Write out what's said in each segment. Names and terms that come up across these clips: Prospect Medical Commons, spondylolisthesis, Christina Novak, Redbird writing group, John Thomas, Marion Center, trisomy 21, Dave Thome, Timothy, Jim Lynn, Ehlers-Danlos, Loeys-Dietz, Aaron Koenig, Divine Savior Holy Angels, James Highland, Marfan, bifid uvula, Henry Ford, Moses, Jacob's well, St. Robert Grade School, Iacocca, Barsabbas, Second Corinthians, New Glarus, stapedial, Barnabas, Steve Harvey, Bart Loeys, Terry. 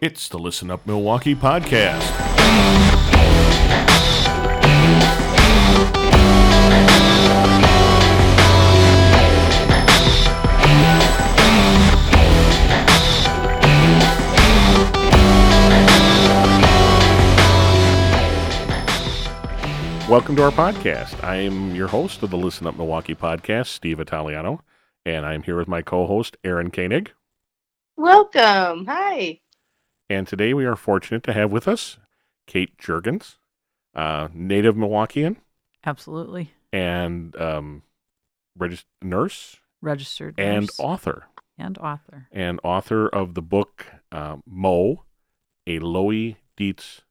It's the Listen Up Milwaukee podcast. Welcome to our podcast. I am your host of the Listen Up Milwaukee podcast, Steve Italiano, and I'm here with my co-host, Aaron Koenig. Welcome. Hi. And today we are fortunate to have with us Kate Juergens, native Milwaukeean. Absolutely. And registered nurse. And author. And author of the book Mo, a Loeys-Dietz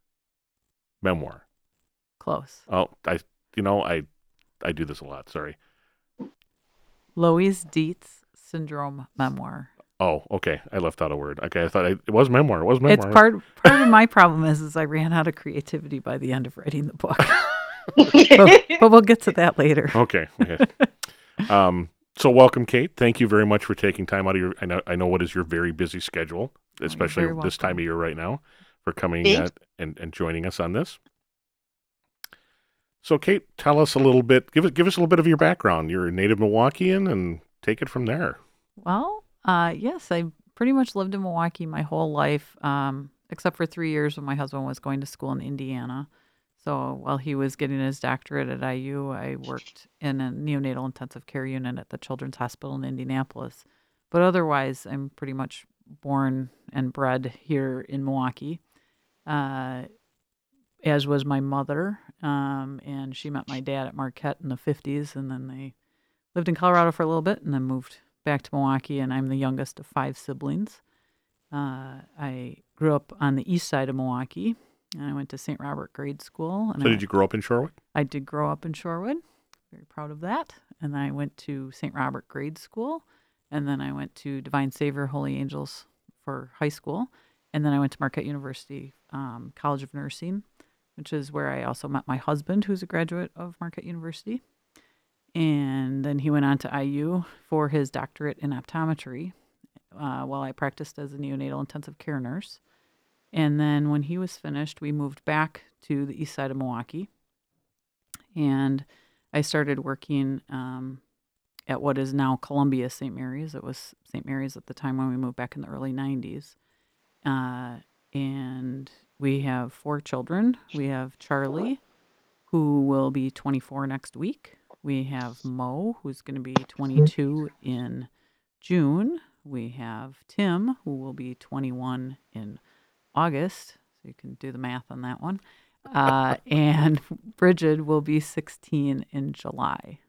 memoir. Close. Oh, I do this a lot. Sorry. Loeys-Dietz syndrome memoir. Oh, okay. I left out a word. Okay, I thought it was memoir. It was memoir. It's part of my problem is I ran out of creativity by the end of writing the book. but we'll get to that later. Okay. So welcome, Kate. Thank you very much for taking time out of your. I know what is your very busy schedule, especially this time of year right now, for coming and joining us on this. So, Kate, tell us a little bit. Give us a little bit of your background. You're a native Milwaukeean, and take it from there. Well. Yes, I pretty much lived in Milwaukee my whole life, except for 3 years when my husband was going to school in Indiana. So while he was getting his doctorate at IU, I worked in a neonatal intensive care unit at the Children's Hospital in Indianapolis. But otherwise, I'm pretty much born and bred here in Milwaukee, as was my mother. And she met my dad at Marquette in the 50s, and then they lived in Colorado for a little bit and then moved back to Milwaukee, and I'm the youngest of 5 siblings. I grew up on the east side of Milwaukee, and I went to St. Robert Grade School. And so did you grow up in Shorewood? I did grow up in Shorewood. Very proud of that. And I went to St. Robert Grade School, and then I went to Divine Savior Holy Angels for high school, and then I went to Marquette University College of Nursing, which is where I also met my husband, who's a graduate of Marquette University. And then he went on to IU for his doctorate in optometry while I practiced as a neonatal intensive care nurse. And then when he was finished, we moved back to the east side of Milwaukee. And I started working at what is now Columbia St. Mary's. It was St. Mary's at the time when we moved back in the early 90s. And we have 4 children. We have Charlie, who will be 24 next week. We have Mo, who's going to be 22 in June. We have Tim, who will be 21 in August. So you can do the math on that one. And Bridget will be 16 in July.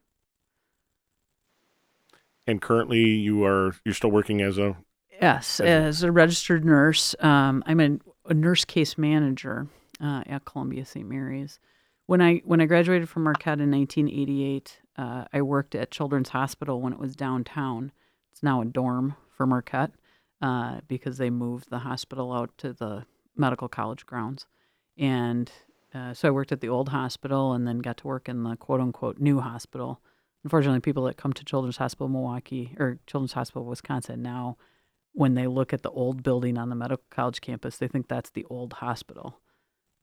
And currently you're still working as a... Yes, as a registered nurse. I'm a nurse case manager at Columbia St. Mary's. When I graduated from Marquette in 1988, I worked at Children's Hospital when it was downtown. It's now a dorm for Marquette because they moved the hospital out to the medical college grounds. And so I worked at the old hospital and then got to work in the quote-unquote new hospital. Unfortunately, people that come to Children's Hospital Milwaukee or Children's Hospital Wisconsin now, when they look at the old building on the medical college campus, they think that's the old hospital.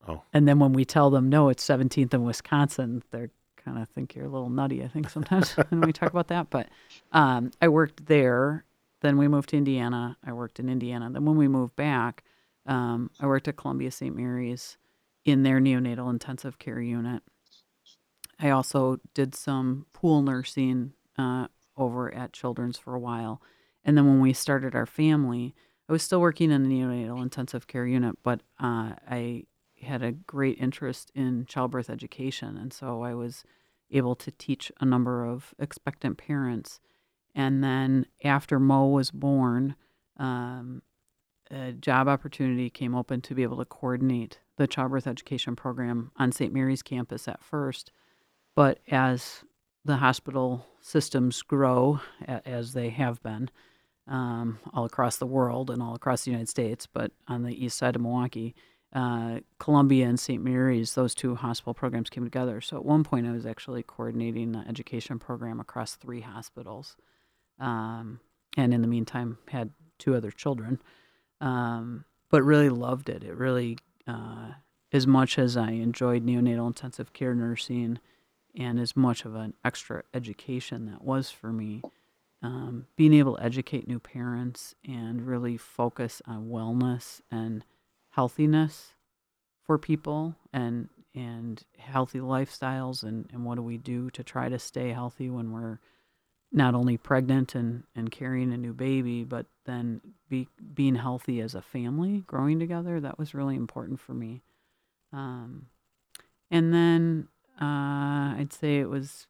Oh. And then when we tell them, no, it's 17th in Wisconsin, they're kind of think you're a little nutty, I think, sometimes when we talk about that. But I worked there. Then we moved to Indiana. I worked in Indiana. Then when we moved back, I worked at Columbia St. Mary's in their neonatal intensive care unit. I also did some pool nursing over at Children's for a while. And then when we started our family, I was still working in the neonatal intensive care unit, but I had a great interest in childbirth education, and so I was able to teach a number of expectant parents. And then after Mo was born, a job opportunity came open to be able to coordinate the childbirth education program on St. Mary's campus at first, but as the hospital systems grow, as they have been all across the world and all across the United States, but on the east side of Milwaukee, Columbia and St. Mary's, those two hospital programs came together. So at one point I was actually coordinating the education program across 3 hospitals. And in the meantime had 2 other children. but really loved it. It really, as much as I enjoyed neonatal intensive care nursing and as much of an extra education that was for me, being able to educate new parents and really focus on wellness and healthiness for people and healthy lifestyles and what do we do to try to stay healthy when we're not only pregnant and carrying a new baby, but then being healthy as a family, growing together. That was really important for me. And then I'd say it was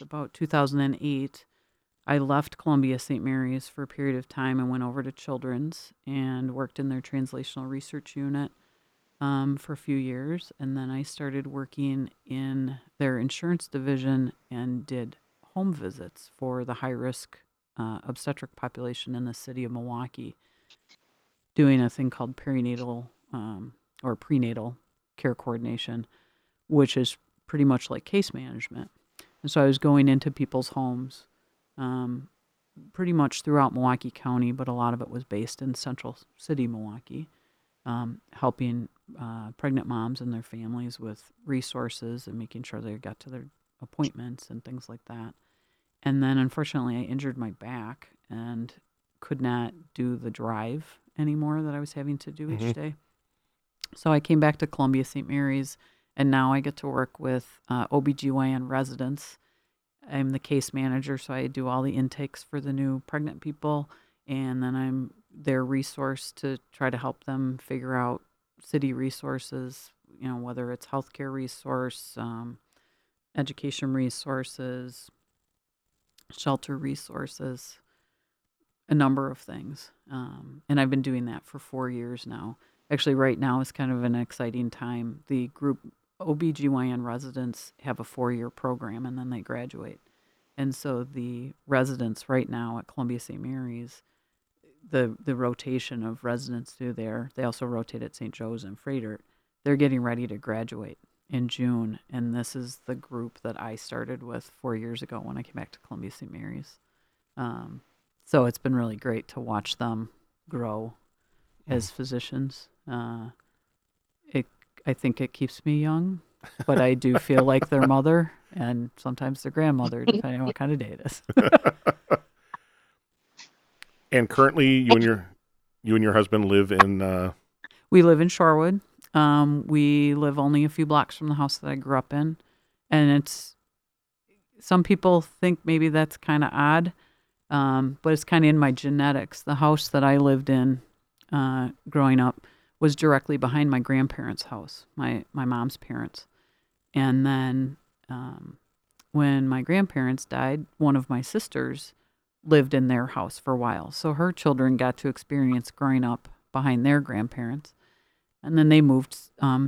about 2008. I left Columbia St. Mary's for a period of time and went over to Children's and worked in their translational research unit for a few years. And then I started working in their insurance division and did home visits for the high-risk obstetric population in the city of Milwaukee, doing a thing called perinatal or prenatal care coordination, which is pretty much like case management. And so I was going into people's homes pretty much throughout Milwaukee County, but a lot of it was based in central city Milwaukee, helping pregnant moms and their families with resources and making sure they got to their appointments and things like that. And then unfortunately I injured my back and could not do the drive anymore that I was having to do each day. So I came back to Columbia St. Mary's, and now I get to work with OBGYN residents. I'm the case manager, so I do all the intakes for the new pregnant people, and then I'm their resource to try to help them figure out city resources, you know, whether it's healthcare resource, education resources, shelter resources, a number of things. And I've been doing that for 4 years now. Actually, right now is kind of an exciting time. The group OBGYN residents have a 4-year program and then they graduate. And so the residents right now at Columbia St. Mary's, the rotation of residents through there, they also rotate at St. Joe's and Froedtert, they're getting ready to graduate in June, and this is the group that I started with 4 years ago when I came back to Columbia St. Mary's. So it's been really great to watch them grow as physicians. I think it keeps me young, but I do feel like their mother and sometimes their grandmother, depending on what kind of day it is. And currently, you and your husband live in. We live in Shorewood. We live only a few blocks from the house that I grew up in, and it's. Some people think maybe that's kind of odd, but it's kind of in my genetics. The house that I lived in, growing up, was directly behind my grandparents' house, my mom's parents. And then when my grandparents died, one of my sisters lived in their house for a while. So her children got to experience growing up behind their grandparents. And then they moved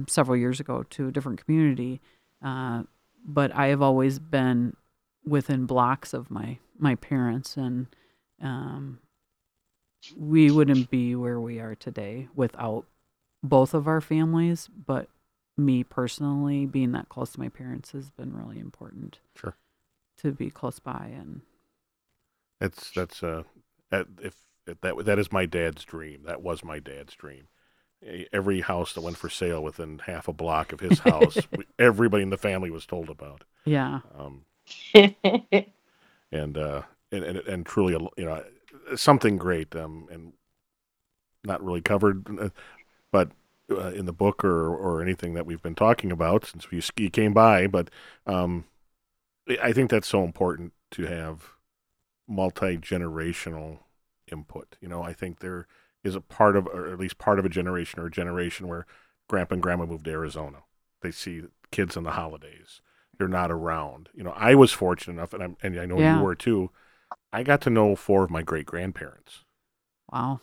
several years ago to a different community. But I have always been within blocks of my parents, and we wouldn't be where we are today without both of our families, but me personally being that close to my parents has been really important. Sure. To be close by, and that is my dad's dream. That was my dad's dream. Every house that went for sale within half a block of his house, everybody in the family was told about. Yeah. And truly, you know, something great. And not really covered, but in the book or anything that we've been talking about since you came by. But I think that's so important to have multi-generational input. You know, I think there is a part of, or at least part of a generation or a generation where grandpa and grandma moved to Arizona. They see kids on the holidays. They're not around. You know, I was fortunate enough, and I know you were too. I got to know 4 of my great grandparents. Wow.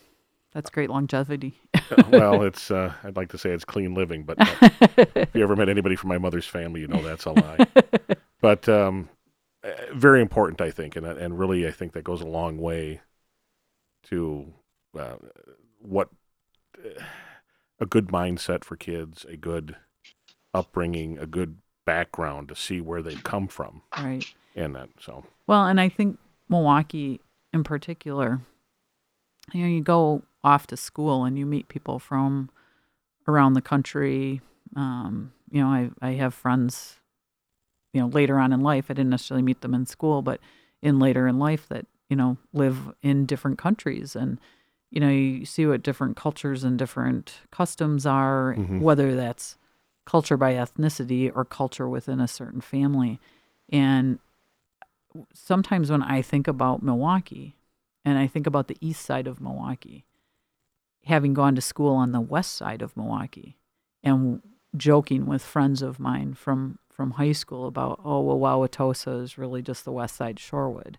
That's great longevity. Well, it's, I'd like to say it's clean living, but if you ever met anybody from my mother's family, you know, that's a lie. But, very important, I think. And really, I think that goes a long way to, what a good mindset for kids, a good upbringing, a good background to see where they've come from. Right. And that, so. Well, and I think Milwaukee in particular, you know, you go off to school and you meet people from around the country. You know, I have friends, you know, later on in life, I didn't necessarily meet them in school, but in later in life that, you know, live in different countries. And, you know, you see what different cultures and different customs are, mm-hmm. whether that's culture by ethnicity or culture within a certain family. And sometimes when I think about Milwaukee and I think about the east side of Milwaukee, having gone to school on the west side of Milwaukee and joking with friends of mine from high school about, oh, well, Wauwatosa is really just the west side Shorewood.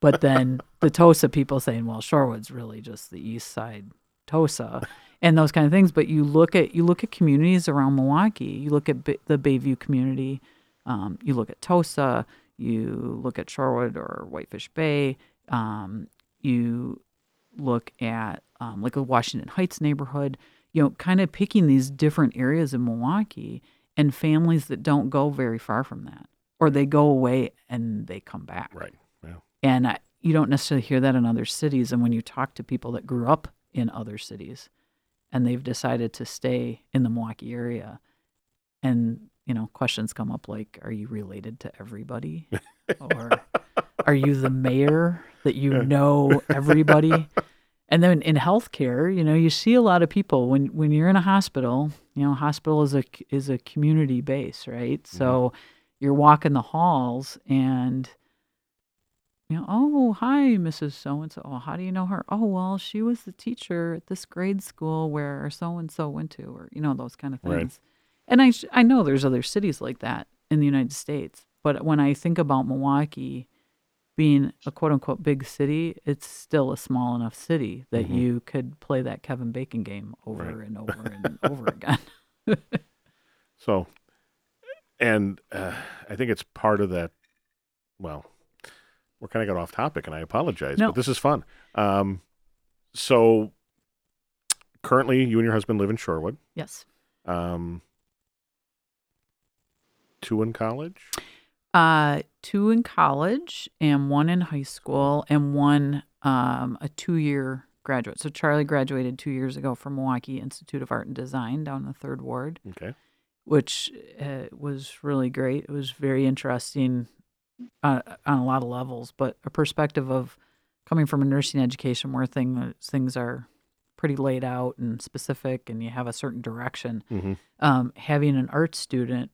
But then the Tosa people saying, well, Shorewood's really just the east side Tosa and those kind of things. But you look at communities around Milwaukee, you look at the Bayview community, you look at Tosa, you look at Shorewood or Whitefish Bay, you look at like a Washington Heights neighborhood, you know, kind of picking these different areas in Milwaukee and families that don't go very far from that, or they go away and they come back. Right. Yeah. And you don't necessarily hear that in other cities. And when you talk to people that grew up in other cities and they've decided to stay in the Milwaukee area, and, you know, questions come up like, are you related to everybody? Or are you the mayor that you know everybody? And then in healthcare, you know, you see a lot of people when you're in a hospital. You know, hospital is a community base, right? Mm-hmm. So you're walking the halls and, you know, oh, hi, Mrs. So-and-so. Oh, how do you know her? Oh, well, she was the teacher at this grade school where so-and-so went to, or, you know, those kind of things. Right. And I know there's other cities like that in the United States, but when I think about Milwaukee being a quote-unquote big city, it's still a small enough city that mm-hmm. you could play that Kevin Bacon game over right. and over and over again. So, and I think it's part of that, well, we're kind of got off topic, and I apologize, but this is fun. So, currently, you and your husband live in Shorewood. Yes. Two in college? Two in college and one in high school and one a two-year graduate. So Charlie graduated 2 years ago from Milwaukee Institute of Art and Design down in the Third Ward, okay, which was really great. It was very interesting on a lot of levels, but a perspective of coming from a nursing education where things are pretty laid out and specific and you have a certain direction. Mm-hmm. Having an art student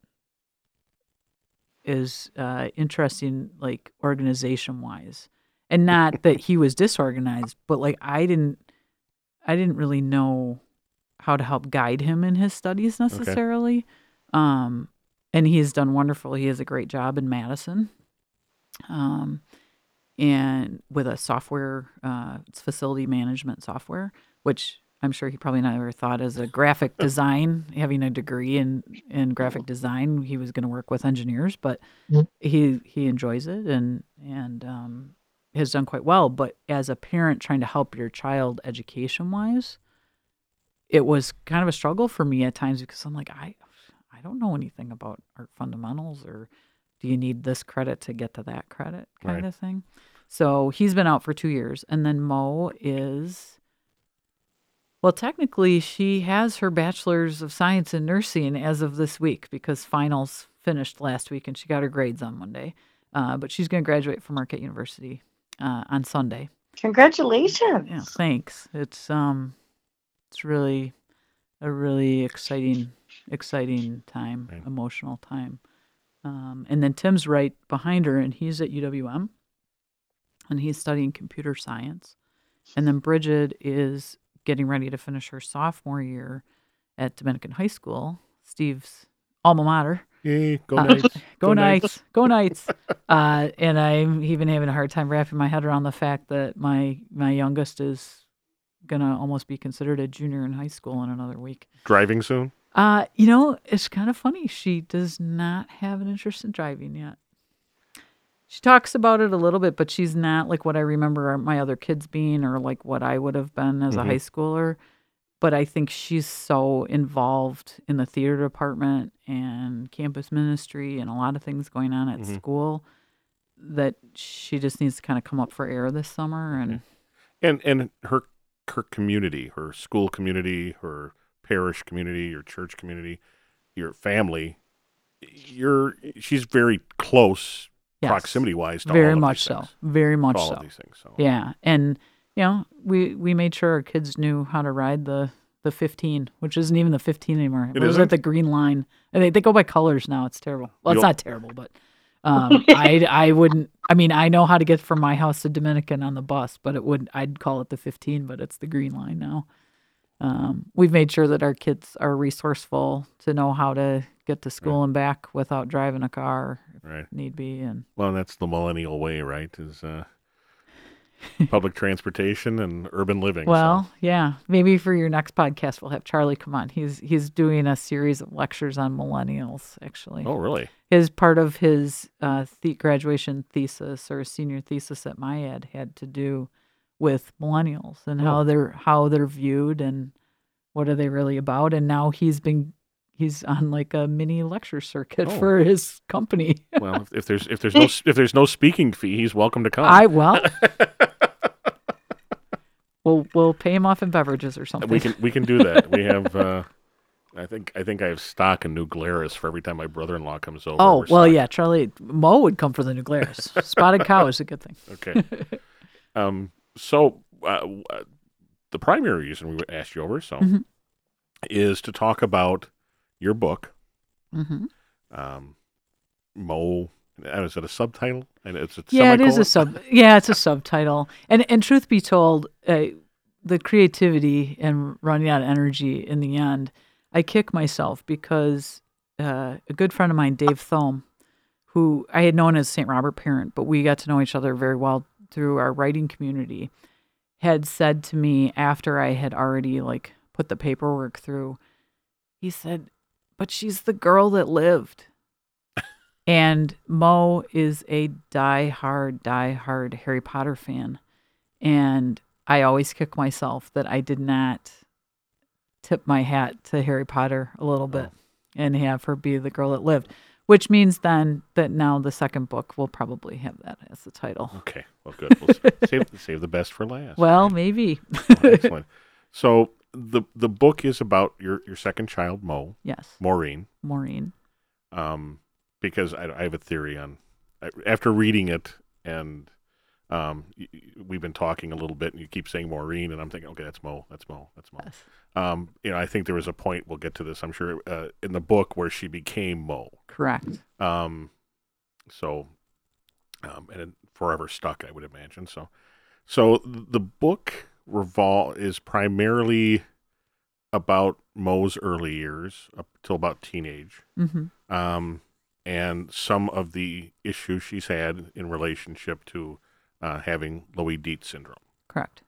is interesting, like organization wise, and not that he was disorganized, but like I didn't really know how to help guide him in his studies necessarily. Okay. And he has done wonderful. He has a great job in Madison, and with a software, it's facility management software, which I'm sure he probably never thought as a graphic design, having a degree in graphic design, he was going to work with engineers, but he enjoys it and has done quite well. But as a parent trying to help your child education-wise, it was kind of a struggle for me at times because I'm like, I don't know anything about art fundamentals, or do you need this credit to get to that credit kind right. of thing. So he's been out for 2 years. And then Mo is... Well, technically, she has her bachelor's of science in nursing as of this week because finals finished last week and she got her grades on Monday. But she's going to graduate from Marquette University on Sunday. Congratulations! Yeah, thanks. It's really a really exciting time, right. Emotional time. And then Tim's right behind her, and he's at UWM, and he's studying computer science. And then Bridget is getting ready to finish her sophomore year at Dominican High School, Steve's alma mater. Yay, go Knights. Go Knights. And I'm even having a hard time wrapping my head around the fact that my youngest is going to almost be considered a junior in high school in another week. Driving soon? You know, it's kind of funny. She does not have an interest in driving yet. She talks about it a little bit, but she's not like what I remember my other kids being or like what I would have been as mm-hmm. a high schooler. But I think she's so involved in the theater department and campus ministry and a lot of things going on at mm-hmm. school that she just needs to kind of come up for air this summer. And her her community, her school community, her parish community, your church community, your family, she's very close, yes, proximity-wise to all of these things. Very much so. All of these things. So. Yeah, and you know, we made sure our kids knew how to ride the 15, which isn't even the 15 anymore. It was at the green line. And they go by colors now. It's terrible. Well, it's not terrible, but I wouldn't. I mean, I know how to get from my house to Dominican on the bus, but I'd call it the 15, but it's the green line now. We've made sure that our kids are resourceful to know how to get to school and back without driving a car, if need be. And well, that's the millennial way, right? Is public transportation and urban living. Well, yeah. Maybe for your next podcast, we'll have Charlie come on. He's doing a series of lectures on millennials, actually. Oh, really? As part of his graduation thesis or senior thesis that my ad had to do with millennials and how they're viewed and what are they really about. And now he's on like a mini lecture circuit for his company. Well, if there's no speaking fee, he's welcome to come. We'll pay him off in beverages or something. We can do that. We have I think I have stock in New Glarus for every time my brother-in-law comes over. Oh, well, yeah, Charlie Moe would come for the New Glarus. Spotted Cow is a good thing. Okay. So the primary reason we asked you over is to talk about your book, Moe. Is it a subtitle? And it's a subtitle. And truth be told, the creativity and running out of energy in the end, I kick myself because a good friend of mine, Dave Thome, who I had known as St. Robert Parent, but we got to know each other very well through our writing community, had said to me after I had already like put the paperwork through, he said, "But she's the girl that lived." And Moe is a die-hard Harry Potter fan. And I always kick myself that I did not tip my hat to Harry Potter a little bit and have her be the girl that lived, which means then that now the second book will probably have that as the title. Okay. Well, good. We'll save the best for last. Well, maybe. Well, excellent. So the book is about your second child, Moe. Yes. Maureen. Because I have a theory on, after reading it, and we've been talking a little bit, and you keep saying Maureen, and I'm thinking, okay, that's Moe. Yes. I think there was a point, we'll get to this, I'm sure, in the book where she became Moe. Correct. And it forever stuck, I would imagine. So the book is primarily about Moe's early years up till about teenage. And some of the issues she's had in relationship to having Loeys-Dietz syndrome. Correct.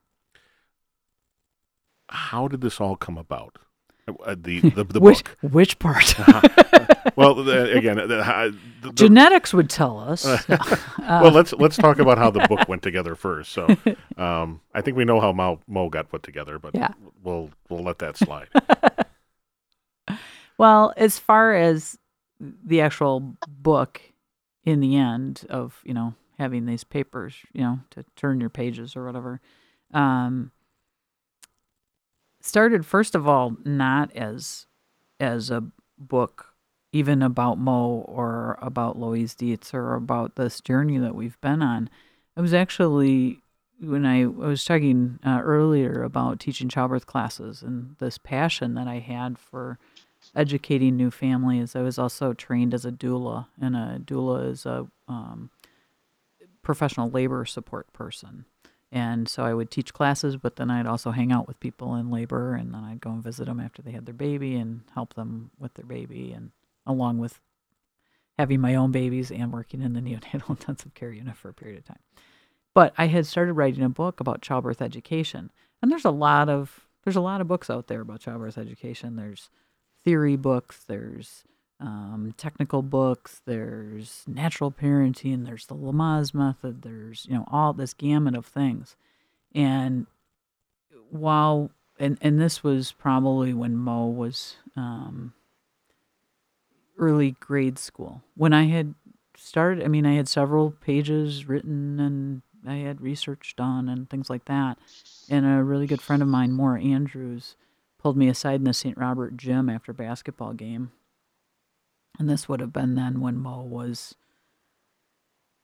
How did this all come about? The book. Which part? The genetics would tell us. Well, let's talk about how the book went together first. So, I think we know how Moe got put together, but we'll let that slide. Well, as far as the actual book, in the end of, having these papers, to turn your pages or whatever, started, first of all, not as a book even about Moe or about Loeys-Dietz or about this journey that we've been on. It was actually when I was talking earlier about teaching childbirth classes and this passion that I had for educating new families. I was also trained as a doula, and a doula is a professional labor support person. And so I would teach classes, but then I'd also hang out with people in labor, and then I'd go and visit them after they had their baby and help them with their baby, and along with having my own babies and working in the neonatal intensive care unit for a period of time. But I had started writing a book about childbirth education, and there's a lot of books out there about childbirth education. There's theory books, there's technical books, there's natural parenting, there's the Lamaze method, there's, all this gamut of things. And this was probably when Moe was early grade school. When I had started, I had several pages written and I had research done and things like that. And a really good friend of mine, Maura Andrews, pulled me aside in the St. Robert gym after a basketball game. And this would have been then when Mo was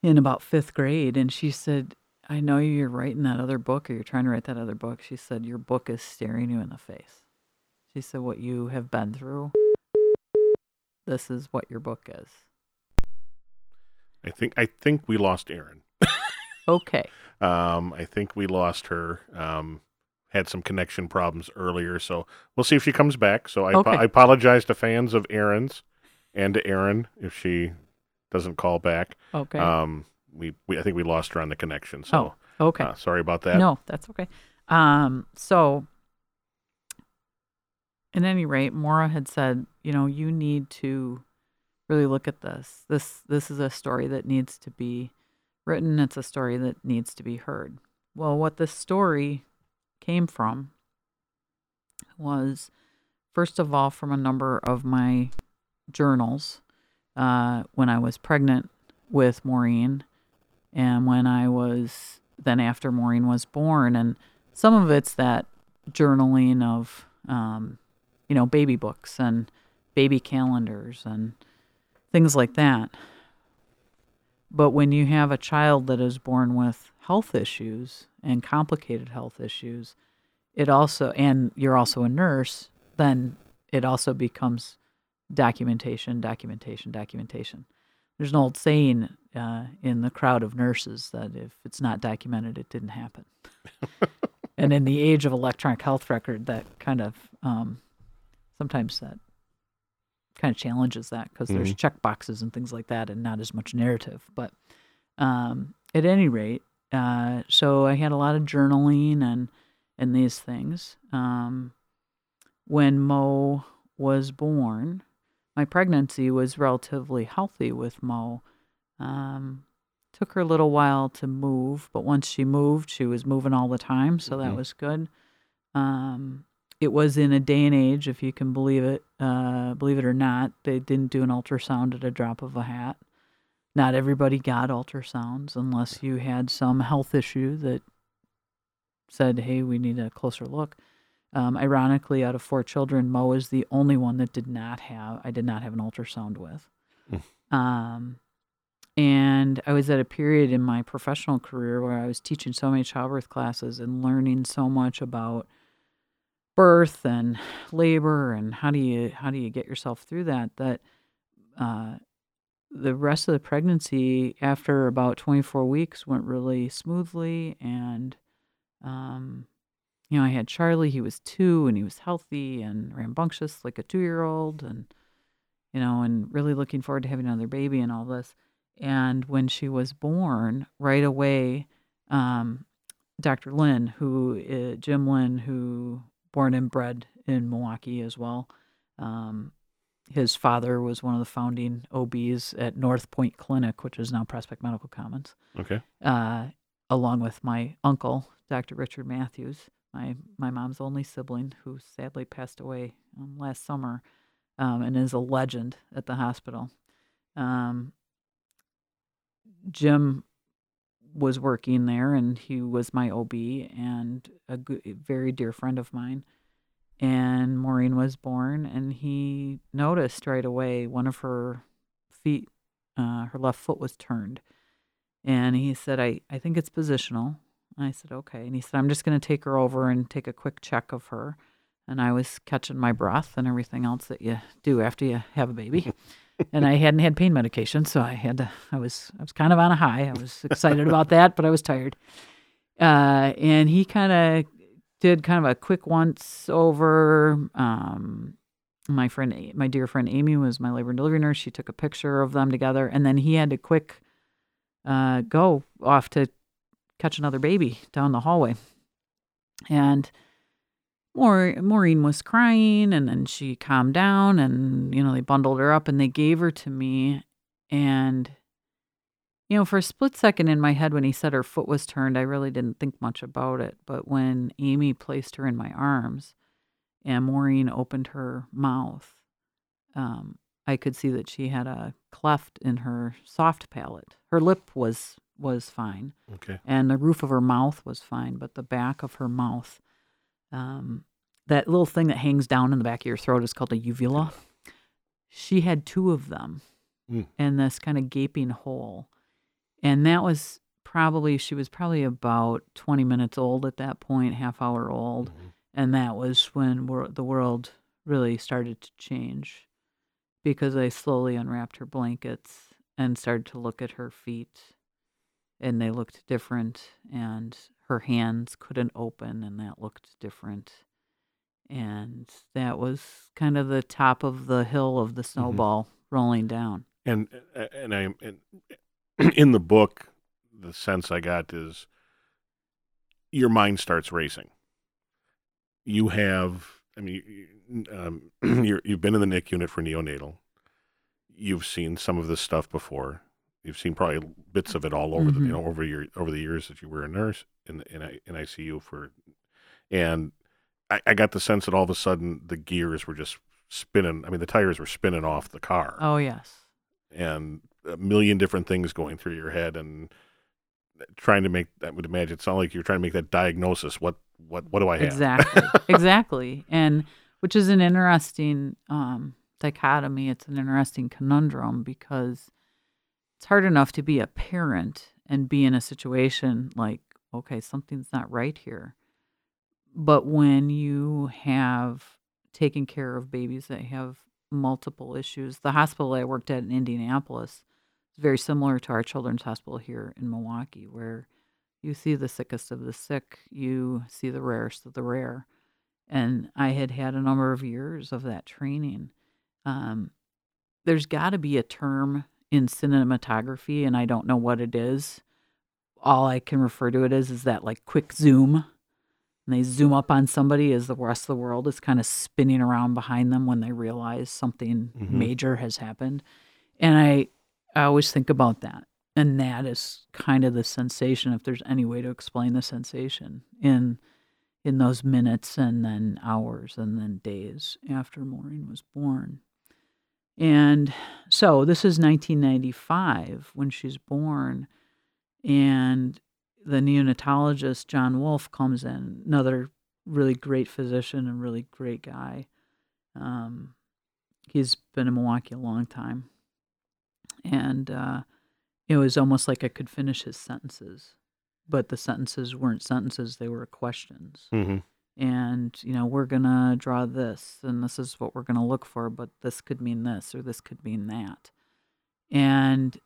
in about 5th grade. And she said, I know you're writing that other book, or you're trying to write that other book. She said, your book is staring you in the face. She said, what you have been through, this is what your book is. I think we lost Erin. Okay. I think we lost her. Had some connection problems earlier, so we'll see if she comes back. So I apologize to fans of Erin's and to Erin if she doesn't call back. Okay. We I think we lost her on the connection. So okay. Sorry about that. No, that's okay. So at any rate, Maura had said, you need to really look at this. This is a story that needs to be written. It's a story that needs to be heard. Well, what this story came from was, first of all, from a number of my journals when I was pregnant with Maureen and when I was then after Maureen was born. And some of it's that journaling of, baby books and baby calendars and things like that. But when you have a child that is born with health issues and complicated health issues, and you're also a nurse, then it also becomes documentation. There's an old saying in the crowd of nurses that if it's not documented, it didn't happen. And in the age of electronic health record, that kind of sometimes that kind of challenges that, because there's check boxes and things like that and not as much narrative. But at any rate, so I had a lot of journaling and these things. When Mo was born, my pregnancy was relatively healthy with Mo. Took her a little while to move, but once she moved, she was moving all the time, so that was good. It was in a day and age, if you can believe it or not, they didn't do an ultrasound at a drop of a hat. Not everybody got ultrasounds unless you had some health issue that said, hey, we need a closer look. Ironically, out of 4 children, Mo is the only one that I did not have an ultrasound with. And I was at a period in my professional career where I was teaching so many childbirth classes and learning so much about birth and labor and how do you get yourself through that the rest of the pregnancy after about 24 weeks went really smoothly. And I had Charlie, he was 2 and he was healthy and rambunctious like a 2-year-old, and and really looking forward to having another baby and all this. And when she was born, right away, Dr. Lynn, Jim Lynn, who born and bred in Milwaukee as well. His father was one of the founding OBs at North Point Clinic, which is now Prospect Medical Commons. Okay. Along with my uncle, Dr. Richard Matthews, my mom's only sibling, who sadly passed away last summer, and is a legend at the hospital. Jim was working there, and he was my OB and a very dear friend of mine. And Maureen was born, and he noticed right away one of her feet, her left foot was turned. And he said, I think it's positional. And I said, okay. And he said, I'm just going to take her over and take a quick check of her. And I was catching my breath and everything else that you do after you have a baby. And I hadn't had pain medication, so I was kind of on a high. I was excited about that, but I was tired. And he kind of did kind of a quick once over. My dear friend Amy was my labor and delivery nurse. She took a picture of them together, and then he had a quick go off to catch another baby down the hallway. And Maureen was crying, and then she calmed down, and, they bundled her up, and they gave her to me. And, for a split second in my head when he said her foot was turned, I really didn't think much about it. But when Amy placed her in my arms and Maureen opened her mouth, I could see that she had a cleft in her soft palate. Her lip was was fine. Okay. And the roof of her mouth was fine, but the back of her mouth, that little thing that hangs down in the back of your throat is called a uvula. She had two of them and this kind of gaping hole. And that was probably, she was probably about 20 minutes old at that point, half hour old. Mm-hmm. And that was when the world really started to change, because I slowly unwrapped her blankets and started to look at her feet, and they looked different, and her hands couldn't open, and that looked different. And that was kind of the top of the hill of the snowball rolling down. And in the book, the sense I got is your mind starts racing. You have, I mean, you've been in the NIC unit for neonatal. You've seen some of this stuff before. You've seen probably bits of it all over the, over the years that you were a nurse in ICU for, and I got the sense that all of a sudden the gears were just spinning. I mean, the tires were spinning off the car. Oh yes. And a million different things going through your head and trying to make, I would imagine it sound like you're trying to make that diagnosis. What do I have? Exactly. And which is an interesting dichotomy. It's an interesting conundrum, because it's hard enough to be a parent and be in a situation like, okay, something's not right here. But when you have taken care of babies that have multiple issues, the hospital I worked at in Indianapolis is very similar to our Children's Hospital here in Milwaukee, where you see the sickest of the sick, you see the rarest of the rare. And I had had a number of years of that training. There's got to be a term in cinematography, and I don't know what it is. All I can refer to it is that like quick zoom. And they zoom up on somebody as the rest of the world is kind of spinning around behind them when they realize something major has happened. And I always think about that. And that is kind of the sensation, if there's any way to explain the sensation in those minutes and then hours and then days after Maureen was born. And so this is 1995 when she's born, and the neonatologist, John Wolfe, comes in, another really great physician and really great guy. He's been in Milwaukee a long time. And it was almost like I could finish his sentences, but the sentences weren't sentences, they were questions. And, you know, we're going to draw this, and this is what we're going to look for, but this could mean this, or this could mean that. And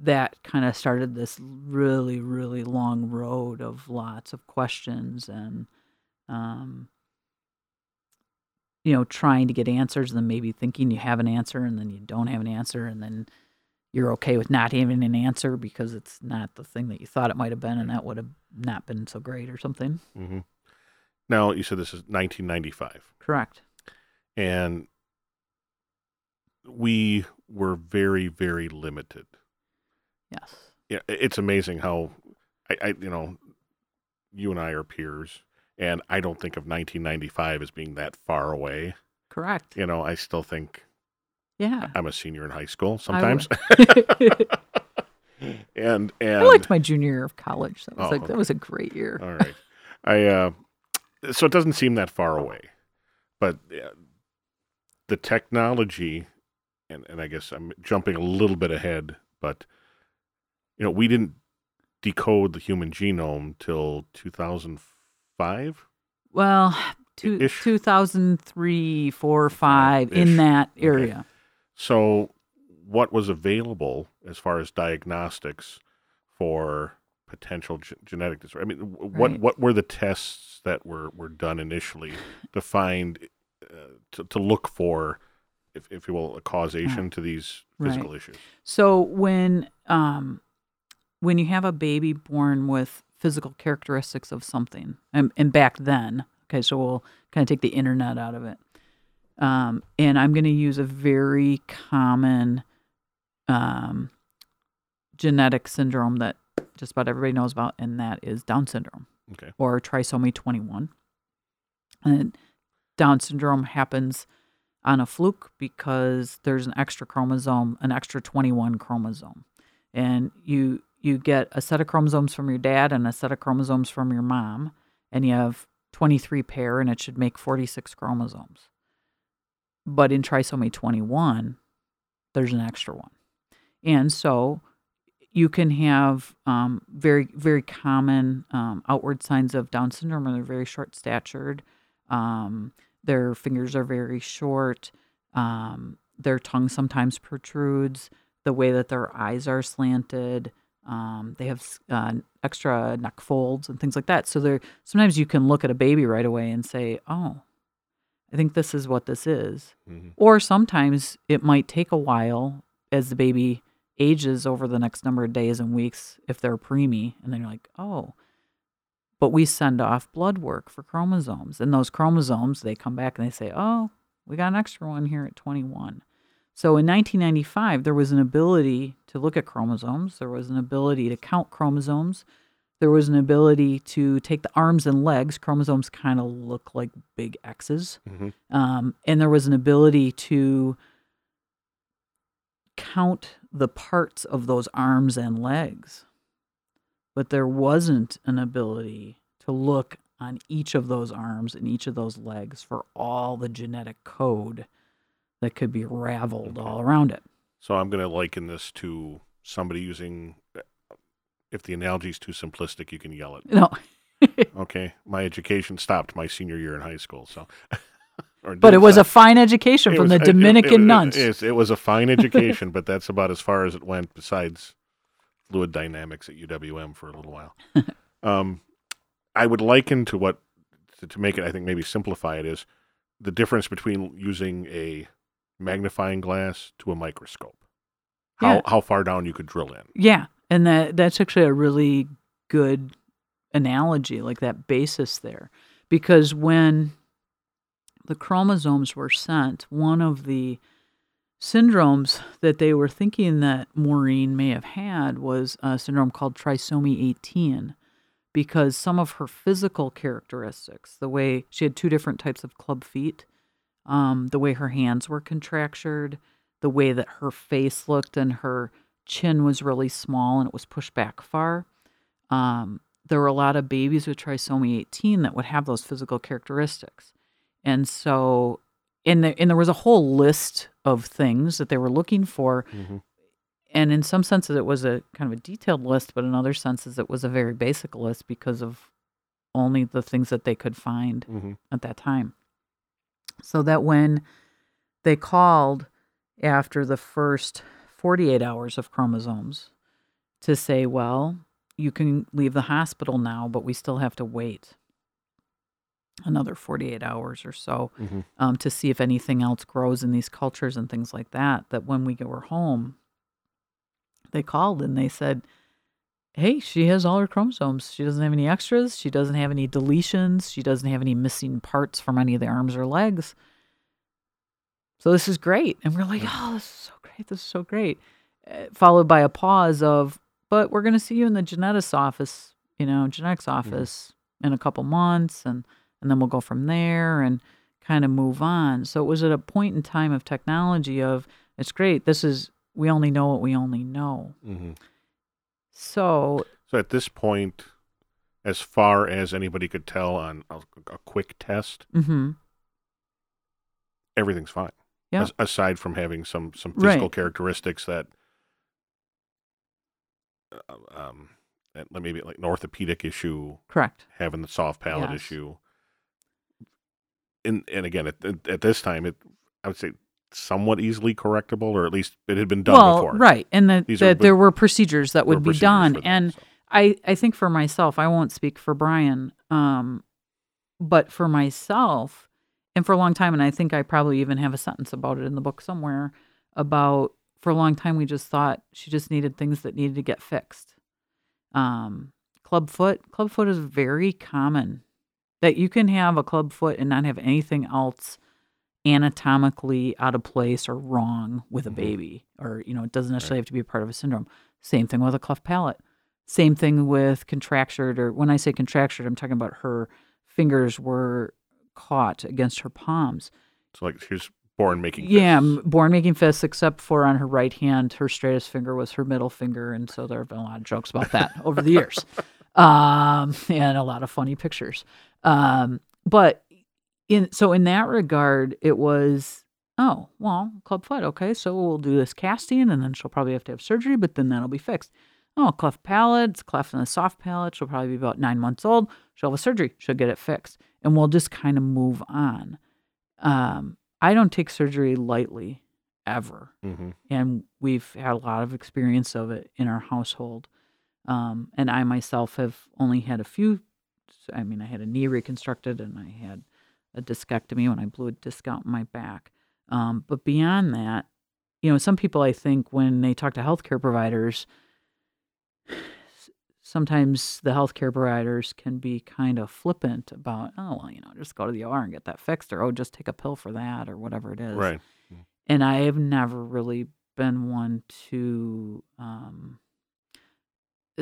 that kind of started this really, really long road of lots of questions and, you know, trying to get answers, and then maybe thinking you have an answer, and then you don't have an answer, and then you're okay with not having an answer because it's not the thing that you thought it might have been, and that would have not been so great or something. Now, you said this is 1995. Correct. And we were very, very limited. Yes. Yeah, it's amazing how, I you know, you and I are peers, and I don't think of 1995 as being that far away. Correct. You know, I still think, I'm a senior in high school sometimes. And I liked my junior year of college. That was that was a great year. All right. So it doesn't seem that far away, but the technology, and I guess I'm jumping a little bit ahead, but you know, we didn't decode the human genome till 2005? Well, 2003, 4, 5, in that area. Okay. So what was available as far as diagnostics for potential genetic disorder? I mean, what were the tests that were done initially to find, to look for, if you will, a causation to these physical issues? So when you have a baby born with physical characteristics of something, and back then, okay, so we'll kind of take the internet out of it. And I'm going to use a very common genetic syndrome that just about everybody knows about, and that is Down syndrome, or trisomy 21. And Down syndrome happens on a fluke because there's an extra chromosome, an extra 21 chromosome. And you you get a set of chromosomes from your dad and a set of chromosomes from your mom, and you have 23 pair, and it should make 46 chromosomes. But in trisomy 21, there's an extra one. And so you can have very, very common outward signs of Down syndrome. They're very short-statured. Their fingers are very short. Their tongue sometimes protrudes. The way that their eyes are slanted. They have extra neck folds and things like that. So they're, sometimes you can look at a baby right away and say, oh, I think this is what this is. Mm-hmm. Or sometimes it might take a while as the baby ages over the next number of days and weeks if they're preemie, and then you're like, oh. But we send off blood work for chromosomes, and those chromosomes, they come back and they say, oh, we got an extra one here at 21. So in 1995, there was an ability to look at chromosomes. There was an ability to count chromosomes. There was an ability to take the arms and legs. Chromosomes kind of look like big X's. Mm-hmm. And there was an ability to count the parts of those arms and legs. But there wasn't an ability to look on each of those arms and each of those legs for all the genetic code that could be raveled all around it. So I'm going to liken this to somebody using, if the analogy is too simplistic, you can yell it. No. Okay. My education stopped my senior year in high school. So, but it was a fine education from the Dominican nuns. It was a fine education, but that's about as far as it went besides fluid dynamics at UWM for a little while. I would liken to what, to make it, I think maybe simplify it, is the difference between using a magnifying glass to a microscope. How far down you could drill in. Yeah, and that's actually a really good analogy, like that basis there. Because when the chromosomes were sent, one of the syndromes that they were thinking that Maureen may have had was a syndrome called trisomy 18, because some of her physical characteristics, the way she had two different types of club feet, the way her hands were contractured, the way that her face looked, and her chin was really small and it was pushed back far. There were a lot of babies with trisomy 18 that would have those physical characteristics. And so, and there was a whole list of things that they were looking for. Mm-hmm. And in some senses, it was a kind of a detailed list, but in other senses, it was a very basic list because of only the things that they could find mm-hmm. at that time. So that when they called after the first 48 hours of chromosomes to say, well, you can leave the hospital now, but we still have to wait another 48 hours or so mm-hmm. To see if anything else grows in these cultures and things like that, that when we were home, they called and they said, hey, she has all her chromosomes. She doesn't have any extras. She doesn't have any deletions. She doesn't have any missing parts from any of the arms or legs. So this is great. And we're like, oh, this is so great. This is so great. Followed by a pause of, but we're going to see you in the genetics office mm-hmm. in a couple months. And then we'll go from there and kind of move on. So it was at a point in time of technology of, it's great. This is, we only know what we only know. Mm-hmm. So at this point, as far as anybody could tell on a quick test, mm-hmm. everything's fine. Yeah. Aside from having some physical right. characteristics that, maybe like an orthopedic issue. Correct. Having the soft palate yes. issue. And again, at this time, I would say somewhat easily correctable, or at least it had been done before. Right, and that there were procedures that would be done. And I think for myself, I won't speak for Brian, but for myself, and for a long time, and I think I probably even have a sentence about it in the book somewhere, about for a long time we just thought she just needed things that needed to get fixed. Club foot is very common. That you can have a club foot and not have anything else anatomically out of place or wrong with a baby, or it doesn't necessarily have to be a part of a syndrome. Same thing with a cleft palate. Same thing with contractured, or when I say contractured, I'm talking about her fingers were caught against her palms. So like she's born making fists. Yeah, born making fists, except for on her right hand, her straightest finger was her middle finger, and so there have been a lot of jokes about that over the years, and a lot of funny pictures. But in that regard, it was, oh, well, club foot, okay, so we'll do this casting, and then she'll probably have to have surgery, but then that'll be fixed. Oh, cleft palate, it's cleft in the soft palate, she'll probably be about 9 months old, she'll have a surgery, she'll get it fixed, and we'll just kind of move on. I don't take surgery lightly, ever, mm-hmm. and we've had a lot of experience of it in our household, and I myself have only had a few, I mean, I had a knee reconstructed, and I had a discectomy when I blew a disc out in my back, but beyond that, you know, some people, I think, when they talk to healthcare providers, sometimes the healthcare providers can be kind of flippant about, oh, well, you know, just go to the OR and get that fixed, or, oh, just take a pill for that, or whatever it is. Right. And I have never really been one to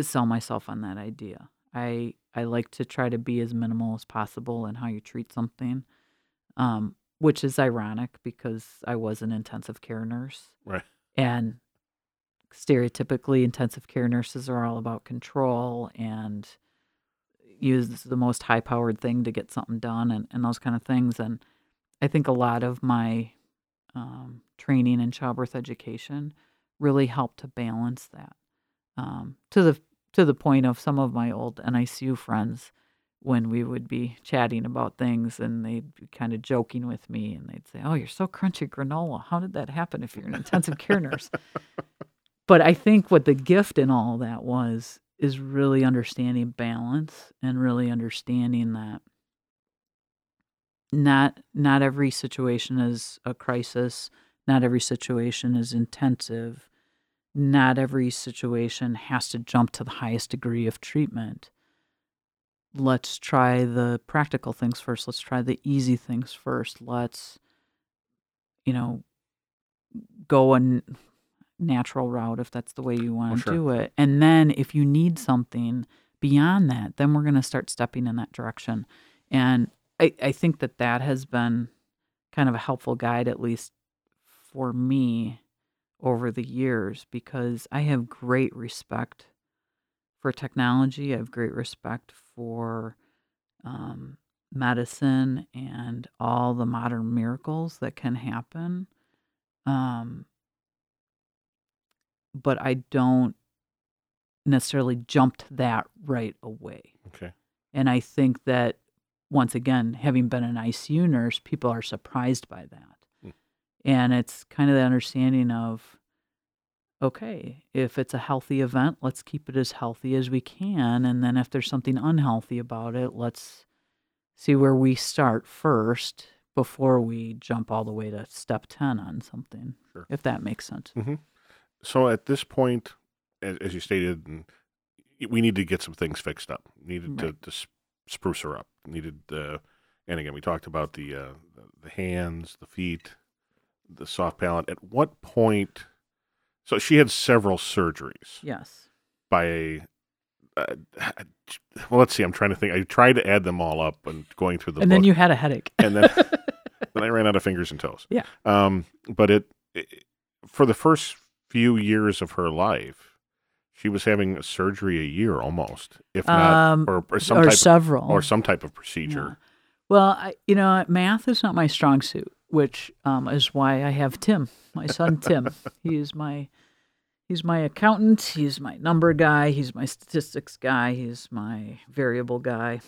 sell myself on that idea. I like to try to be as minimal as possible in how you treat something, which is ironic because I was an intensive care nurse. Right. And stereotypically, intensive care nurses are all about control and use the most high-powered thing to get something done and those kind of things. And I think a lot of my training in childbirth education really helped to balance that to the point of some of my old NICU friends, when we would be chatting about things and they'd be kind of joking with me and they'd say, oh, you're so crunchy granola. How did that happen if you're an intensive care nurse? But I think what the gift in all that was is really understanding balance and really understanding that not every situation is a crisis, not every situation is intensive, not every situation has to jump to the highest degree of treatment. Let's try the practical things first. Let's try the easy things first. Let's, you know, go and natural route if that's the way you want to do it. And then if you need something beyond that, then we're going to start stepping in that direction. And I think that has been kind of a helpful guide, at least for me over the years, because I have great respect for technology. I have great respect for medicine and all the modern miracles that can happen. But I don't necessarily jump to that right away. Okay. And I think that, once again, having been an ICU nurse, people are surprised by that. Mm. And it's kind of the understanding of, okay, if it's a healthy event, let's keep it as healthy as we can. And then if there's something unhealthy about it, let's see where we start first before we jump all the way to step 10 on something, sure. if that makes sense. Mm-hmm. So at this point, as you stated, we need to get some things fixed up. Needed right. to spruce her up. Needed, and again, we talked about the hands, the feet, the soft palate. At what point? So she had several surgeries. Yes. By well, let's see. I'm trying to think. I tried to add them all up and going through the. And book. Then you had a headache. And then, then I ran out of fingers and toes. Yeah. But it for the first few years of her life, she was having a surgery a year almost, if not, or some type of procedure. Yeah. Well, math is not my strong suit, which is why I have Tim, my son Tim. He's my accountant. He's my number guy. He's my statistics guy. He's my variable guy.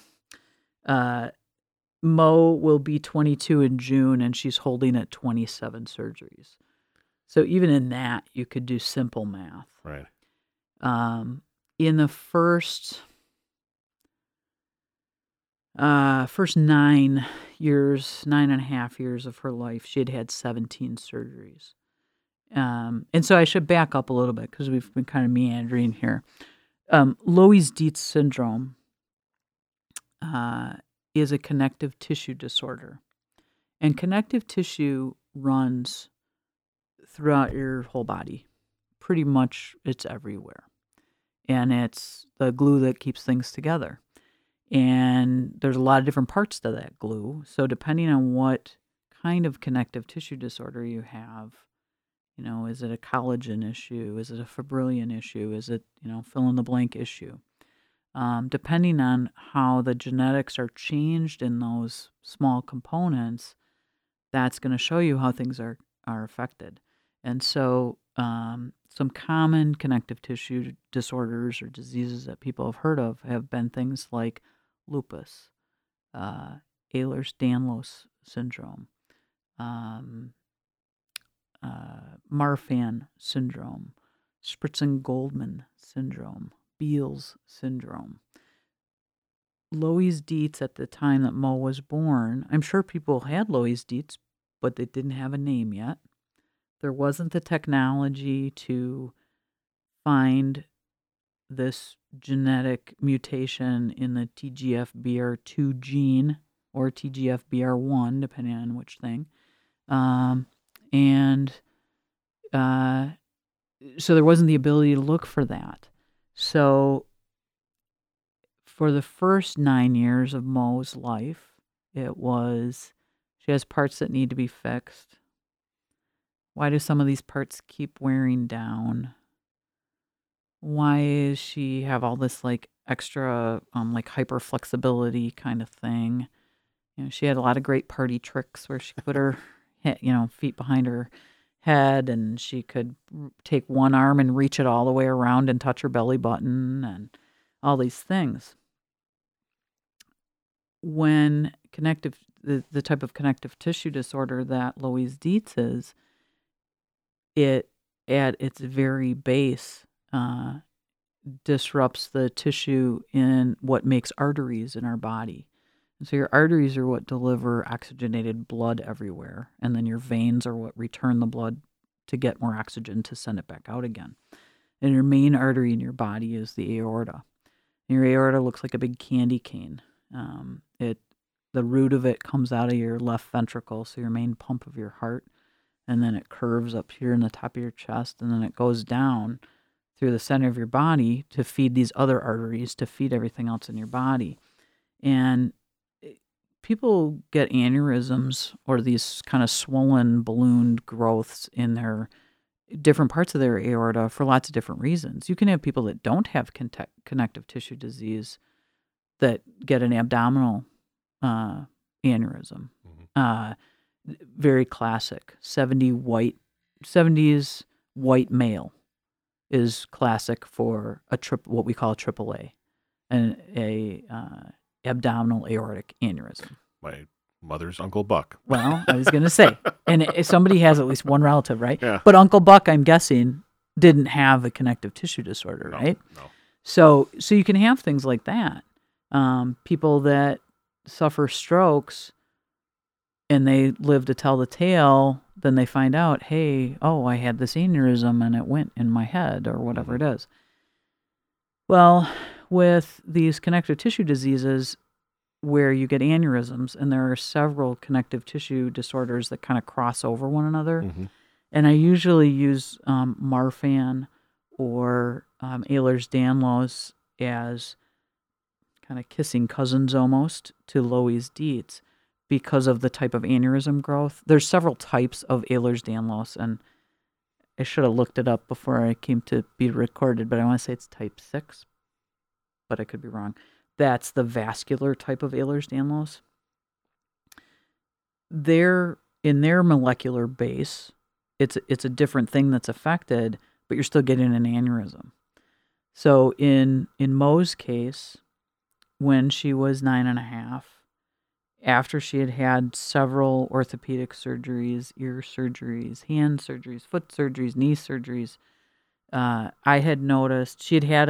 Mo will be 22 in June, and she's holding at 27 surgeries. So even in that, you could do simple math. Right. In the first 9.5 years of her life, she had 17 surgeries. And so I should back up a little bit because we've been kind of meandering here. Loeys-Dietz syndrome is a connective tissue disorder. And connective tissue runs throughout your whole body. Pretty much it's everywhere. And it's the glue that keeps things together. And there's a lot of different parts to that glue. So depending on what kind of connective tissue disorder you have. You know, is it a collagen issue? Is it a fibrillin issue? Is it, you know, fill in the blank issue? Depending on how the genetics are changed in those small components, that's going to show you how things are affected. And so some common connective tissue disorders or diseases that people have heard of have been things like lupus, Ehlers-Danlos syndrome, Marfan syndrome, Spritzen-Goldman syndrome, Beals syndrome. Loeys-Dietz at the time that Mo was born, I'm sure people had Loeys-Dietz, but they didn't have a name yet. There wasn't the technology to find this genetic mutation in the TGFBR2 gene or TGFBR1, depending on which thing. So there wasn't the ability to look for that. So for the first 9 years of Mo's life, it was, she has parts that need to be fixed. Why do some of these parts keep wearing down? Why is she have all this like extra like hyper flexibility kind of thing? You know, she had a lot of great party tricks where she put her feet behind her head, and she could take one arm and reach it all the way around and touch her belly button and all these things. When the type of connective tissue disorder that Loeys-Dietz is, it at its very base disrupts the tissue in what makes arteries in our body. And so your arteries are what deliver oxygenated blood everywhere, and then your veins are what return the blood to get more oxygen to send it back out again. And your main artery in your body is the aorta. And your aorta looks like a big candy cane. The root of it comes out of your left ventricle, so your main pump of your heart. And then it curves up here in the top of your chest, and then it goes down through the center of your body to feed these other arteries, to feed everything else in your body. And people get aneurysms or these kind of swollen, ballooned growths in their different parts of their aorta for lots of different reasons. You can have people that don't have connective tissue disease that get an abdominal aneurysm. Mm-hmm. Very classic. 70s white male is classic for what we call AAA, and an abdominal aortic aneurysm. My mother's Uncle Buck. Well, I was going to say, and if somebody has at least one relative, right? Yeah. But Uncle Buck, I'm guessing, didn't have a connective tissue disorder, right? No. So you can have things like that. People that suffer strokes and they live to tell the tale, then they find out, hey, I had this aneurysm and it went in my head or whatever it is. Well, with these connective tissue diseases where you get aneurysms, and there are several connective tissue disorders that kind of cross over one another, mm-hmm. and I usually use Marfan or Ehlers-Danlos as kind of kissing cousins almost to Loeys-Dietz, because of the type of aneurysm growth. There's several types of Ehlers-Danlos, and I should have looked it up before I came to be recorded, but I want to say it's type 6, but I could be wrong. That's the vascular type of Ehlers-Danlos. In their molecular base, it's a different thing that's affected, but you're still getting an aneurysm. So in Mo's case, when she was 9.5, after she had several orthopedic surgeries, ear surgeries, hand surgeries, foot surgeries, knee surgeries, I had noticed she had had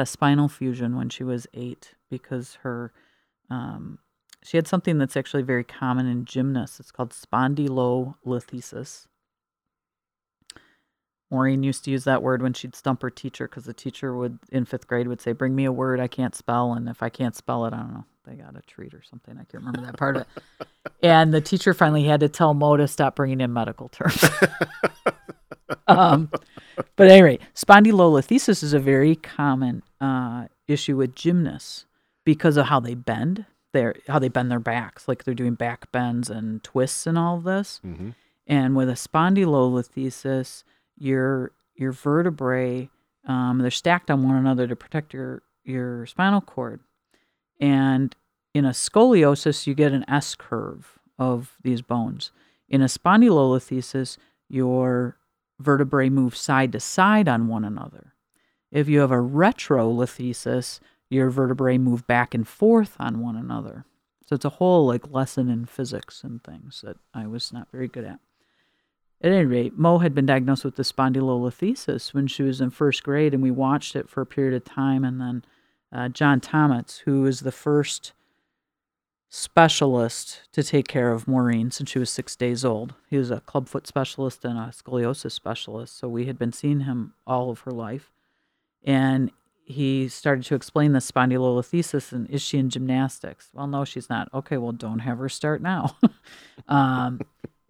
a spinal fusion when she was 8, because her she had something that's actually very common in gymnasts. It's called spondylolisthesis. Maureen used to use that word when she'd stump her teacher, because the teacher in 5th grade would say, "Bring me a word I can't spell," and if I can't spell it, I don't know, they got a treat or something. I can't remember that part of it. And the teacher finally had to tell Mo to stop bringing in medical terms. But at any rate, spondylolisthesis is a very common issue with gymnasts because of how they bend how they bend their backs, like they're doing back bends and twists and all of this. Mm-hmm. And with a spondylolisthesis, your vertebrae, they're stacked on one another to protect your spinal cord. And in a scoliosis, you get an S curve of these bones. In a spondylolisthesis, your vertebrae move side to side on one another. If you have a retrolithesis, your vertebrae move back and forth on one another. So it's a whole lesson in physics and things that I was not very good at. At any rate, Mo had been diagnosed with the spondylolisthesis when she was in first grade, and we watched it for a period of time. And then John Thomas, who is the first specialist to take care of Maureen since she was 6 days old. He was a clubfoot specialist and a scoliosis specialist, so we had been seeing him all of her life. And he started to explain the spondylolisthesis and is she in gymnastics? Well, no, she's not. Okay, well, don't have her start now.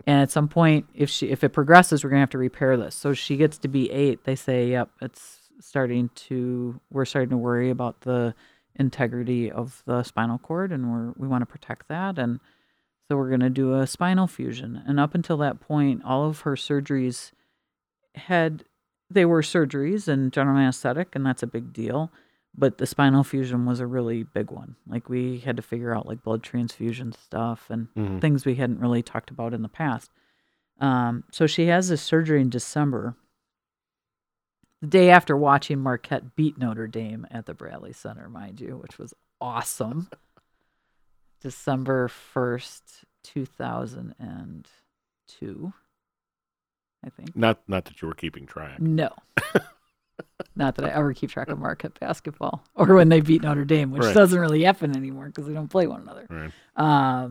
And at some point, if it progresses, we're going to have to repair this. So she gets to be 8. They say, yep, we're starting to worry about the integrity of the spinal cord, and we want to protect that. And so we're going to do a spinal fusion. And up until that point, all of her surgeries were surgeries and general anesthetic, and that's a big deal. But the spinal fusion was a really big one. We had to figure out blood transfusion stuff and things we hadn't really talked about in the past. So she has this surgery in December, the day after watching Marquette beat Notre Dame at the Bradley Center, mind you, which was awesome. December 1st, 2002. I think. Not that you were keeping track. No. Not that I ever keep track of Marquette basketball or when they beat Notre Dame, which doesn't really happen anymore because they don't play one another. Right.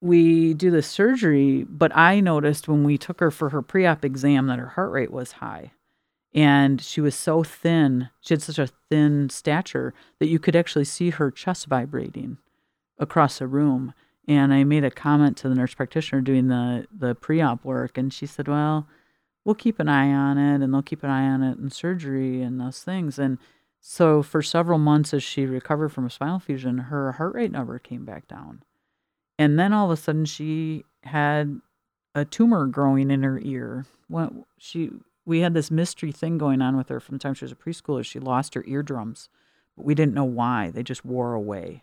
We do the surgery, but I noticed when we took her for her pre-op exam that her heart rate was high. And she was so thin. She had such a thin stature that you could actually see her chest vibrating across the room. And I made a comment to the nurse practitioner doing the pre-op work, and she said, well, we'll keep an eye on it, and they'll keep an eye on it in surgery and those things. And so for several months as she recovered from a spinal fusion, her heart rate never came back down. And then all of a sudden she had a tumor growing in her ear. We had this mystery thing going on with her from the time she was a preschooler. She lost her eardrums, but we didn't know why. They just wore away.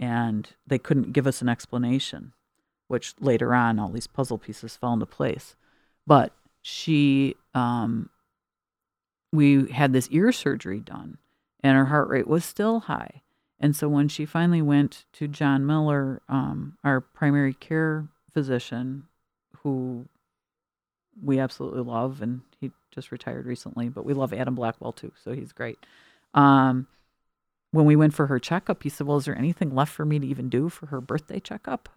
And they couldn't give us an explanation, which later on, all these puzzle pieces fell into place. But we had this ear surgery done, and her heart rate was still high. And so when she finally went to John Miller, our primary care physician, who we absolutely love, and he just retired recently, but we love Adam Blackwell too, so he's great. When we went for her checkup, he said, well, is there anything left for me to even do for her birthday checkup?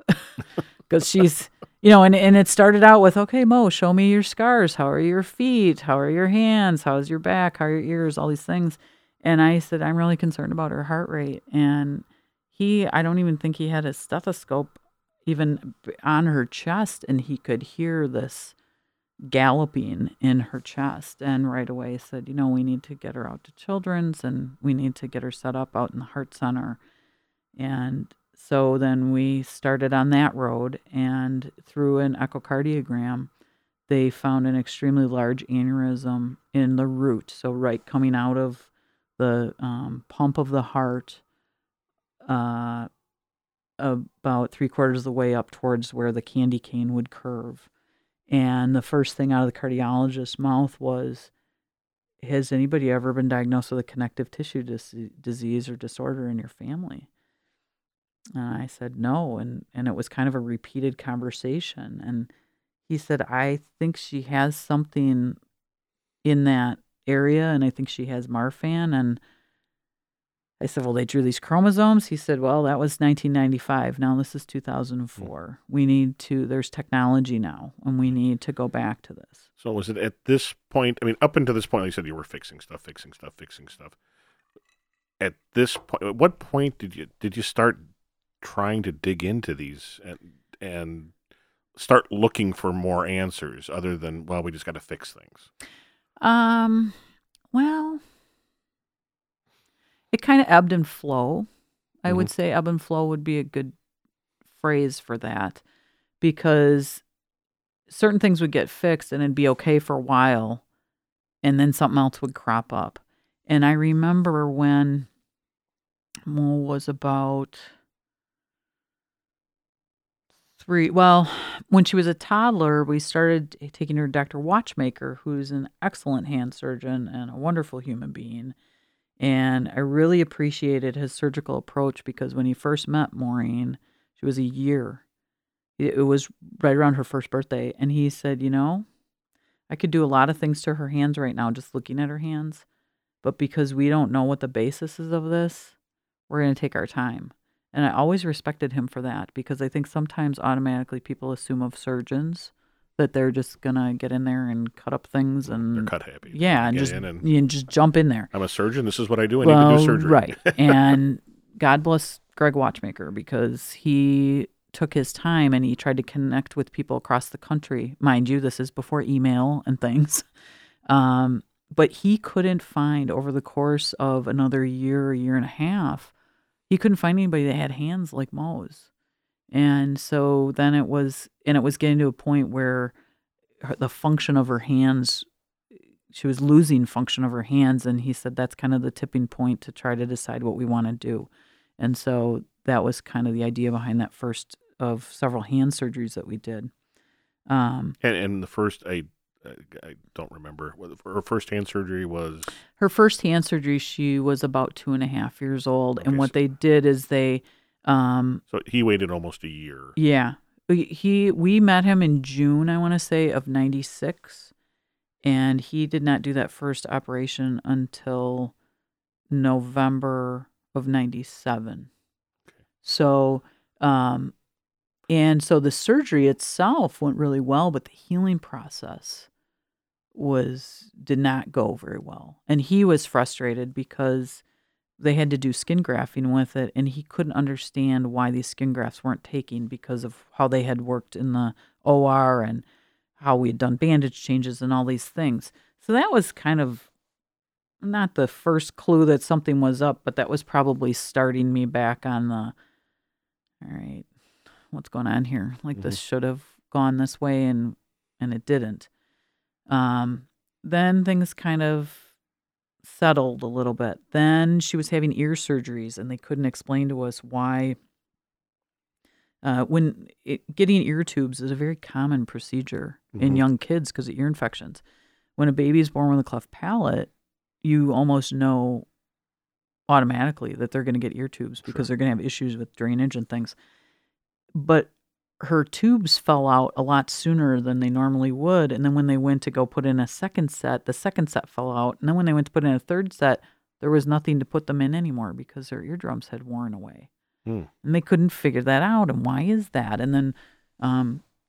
Because she's, and it started out with, okay, Mo, show me your scars. How are your feet? How are your hands? How's your back? How are your ears? All these things. And I said, I'm really concerned about her heart rate. And I don't even think he had a stethoscope even on her chest. And he could hear this galloping in her chest, and right away said, we need to get her out to Children's, and we need to get her set up out in the Heart Center. And so then we started on that road, and through an echocardiogram, they found an extremely large aneurysm in the root, so right coming out of the pump of the heart, about 3/4 of the way up towards where the candy cane would curve. And the first thing out of the cardiologist's mouth was, has anybody ever been diagnosed with a connective tissue disease or disorder in your family? And I said, no. And it was kind of a repeated conversation. And he said, I think she has something in that area, and I think she has Marfan. And I said, well, they drew these chromosomes. He said, well, that was 1995. Now this is 2004. We need to, there's technology now, and we need to go back to this. So was it at this point, up until this point, like you said, you were fixing stuff. At this point, at what point did you start trying to dig into these and start looking for more answers other than, well, we just got to fix things? Well... It kind of ebbed and flow. I would say ebb and flow would be a good phrase for that, because certain things would get fixed and it'd be okay for a while, and then something else would crop up. And I remember when Mo was about three, well, when she was a toddler, we started taking her to Dr. Watchmaker, who's an excellent hand surgeon and a wonderful human being. And I really appreciated his surgical approach, because when he first met Maureen, she was a year. It was right around her first birthday. And he said, you know, I could do a lot of things to her hands right now, just looking at her hands. But because we don't know what the basis is of this, we're going to take our time. And I always respected him for that, because I think sometimes automatically people assume of surgeons that they're just going to get in there and cut up things. And they're cut happy. Yeah, and just jump in there. I'm a surgeon. This is what I do. I need to do surgery. Right. And God bless Greg Watchmaker, because he took his time and he tried to connect with people across the country. Mind you, this is before email and things. But he couldn't find, over the course of another year, year and a half, he couldn't find anybody that had hands like Mo's. And so then it was getting to a point where the function of her hands, she was losing function of her hands. And he said, that's kind of the tipping point to try to decide what we want to do. And so that was kind of the idea behind that first of several hand surgeries that we did. And the first, I don't remember. Her first hand surgery was? Her first hand surgery, she was about 2.5 years old. Okay, and what they did is they... so he waited almost a year. Yeah. We met him in June, I want to say, of 96. And he did not do that first operation until November of 97. Okay. So... and so the surgery itself went really well, but the healing process did not go very well. And he was frustrated because they had to do skin grafting with it, and he couldn't understand why these skin grafts weren't taking because of how they had worked in the OR and how we had done bandage changes and all these things. So that was kind of not the first clue that something was up, but that was probably starting me back on the, all right, what's going on here? Like this should have gone this way and it didn't. Then things kind of settled a little bit. Then she was having ear surgeries and they couldn't explain to us why. Getting ear tubes is a very common procedure in young kids because of ear infections. When a baby is born with a cleft palate, you almost know automatically that they're going to get ear tubes because they're going to have issues with drainage and things. But her tubes fell out a lot sooner than they normally would. And then when they went to go put in a second set, the second set fell out. And then when they went to put in a third set, there was nothing to put them in anymore because their eardrums had worn away. And they couldn't figure that out. And why is that? And then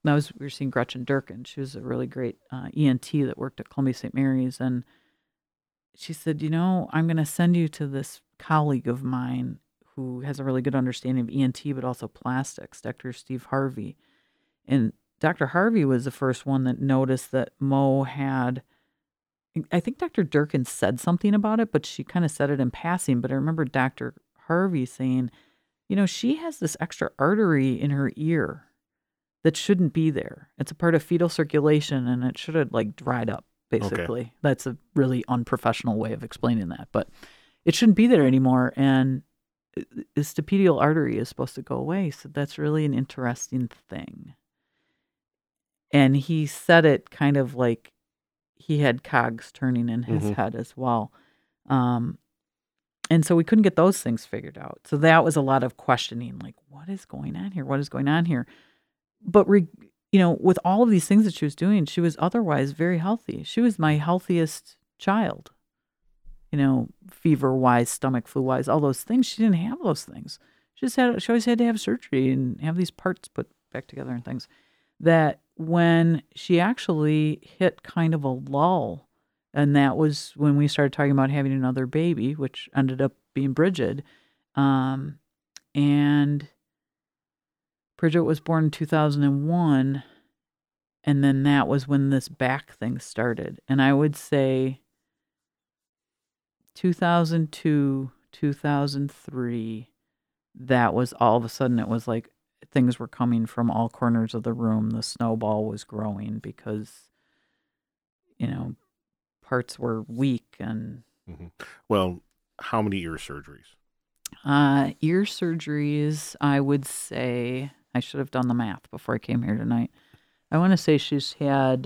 we were seeing Gretchen Durkin. She was a really great ENT that worked at Columbia St. Mary's. And she said, you know, I'm going to send you to this colleague of mine who has a really good understanding of ENT, but also plastics, Dr. Steve Harvey. And Dr. Harvey was the first one that noticed that Mo had, I think Dr. Durkin said something about it, but she kind of said it in passing. But I remember Dr. Harvey saying, you know, she has this extra artery in her ear that shouldn't be there. It's a part of fetal circulation, and it should have, like, dried up, basically. Okay. That's a really unprofessional way of explaining that. But it shouldn't be there anymore, and the stapedial artery is supposed to go away. So that's really an interesting thing. And he said it kind of like he had cogs turning in his head as well. And so we couldn't get those things figured out. So that was a lot of questioning, like, what is going on here? What is going on here? But, with all of these things that she was doing, she was otherwise very healthy. She was my healthiest child. Fever-wise, stomach flu-wise, all those things. She didn't have those things. She always had to have surgery and have these parts put back together and things. That when she actually hit kind of a lull, and that was when we started talking about having another baby, which ended up being Bridget. And Bridget was born in 2001, and then that was when this back thing started. And I would say 2002, 2003 that was all of a sudden, it was like things were coming from all corners of the room. The snowball was growing because, you know, parts were weak and... Mm-hmm. Well, how many ear surgeries? Ear surgeries, I would say, I should have done the math before I came here tonight. I want to say she's had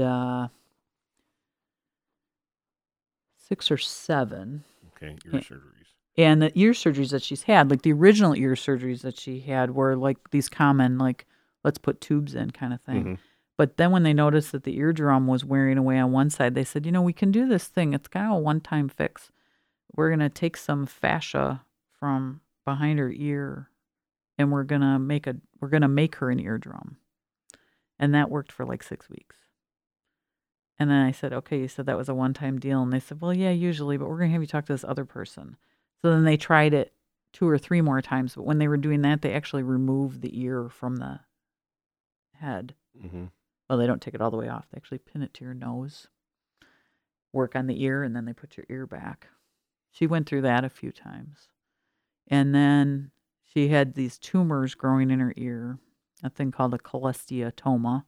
6 or 7. Okay, ear surgeries. And the ear surgeries that she's had, like the original ear surgeries that she had were like these common, like, let's put tubes in kind of thing. Mm-hmm. But then when they noticed that the eardrum was wearing away on one side, they said, you know, we can do this thing. It's kind of a one-time fix. We're going to take some fascia from behind her ear and we're going to make her an eardrum. And that worked for like 6 weeks. And then I said, okay, you said that was a one-time deal. And they said, well, yeah, usually, but we're going to have you talk to this other person. So then they tried it 2 or 3 more times. But when they were doing that, they actually removed the ear from the head. Mm-hmm. Well, they don't take it all the way off. They actually pin it to your nose, work on the ear, and then they put your ear back. She went through that a few times. And then she had these tumors growing in her ear, a thing called a cholesteatoma,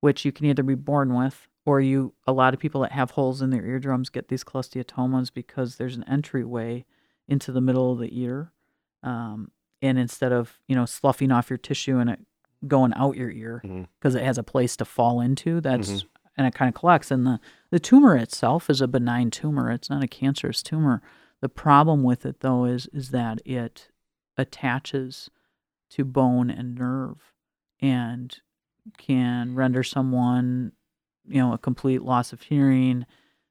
which you can either be born with, or a lot of people that have holes in their eardrums get these cholesteatomas because there's an entryway into the middle of the ear. And instead of, you know, sloughing off your tissue and it going out your ear because mm-hmm. it has a place to fall into, that's mm-hmm. and it kind of collects. And the tumor itself is a benign tumor. It's not a cancerous tumor. The problem with it, though, is that it attaches to bone and nerve and can render someone, you know, a complete loss of hearing.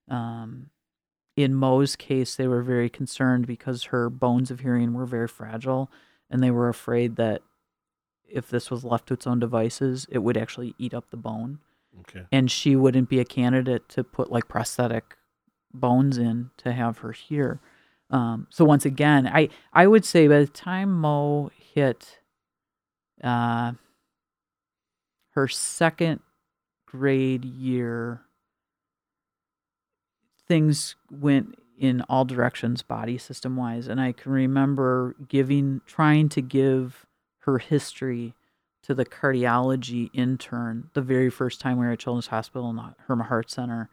In Mo's case, they were very concerned because her bones of hearing were very fragile, and they were afraid that if this was left to its own devices, it would actually eat up the bone. Okay. And she wouldn't be a candidate to put like prosthetic bones in to have her hear. So once again, I would say by the time Mo hit her second grade year, things went in all directions body system wise. And I can remember trying to give her history to the cardiology intern the very first time we were at Children's Hospital and Herma Heart Center.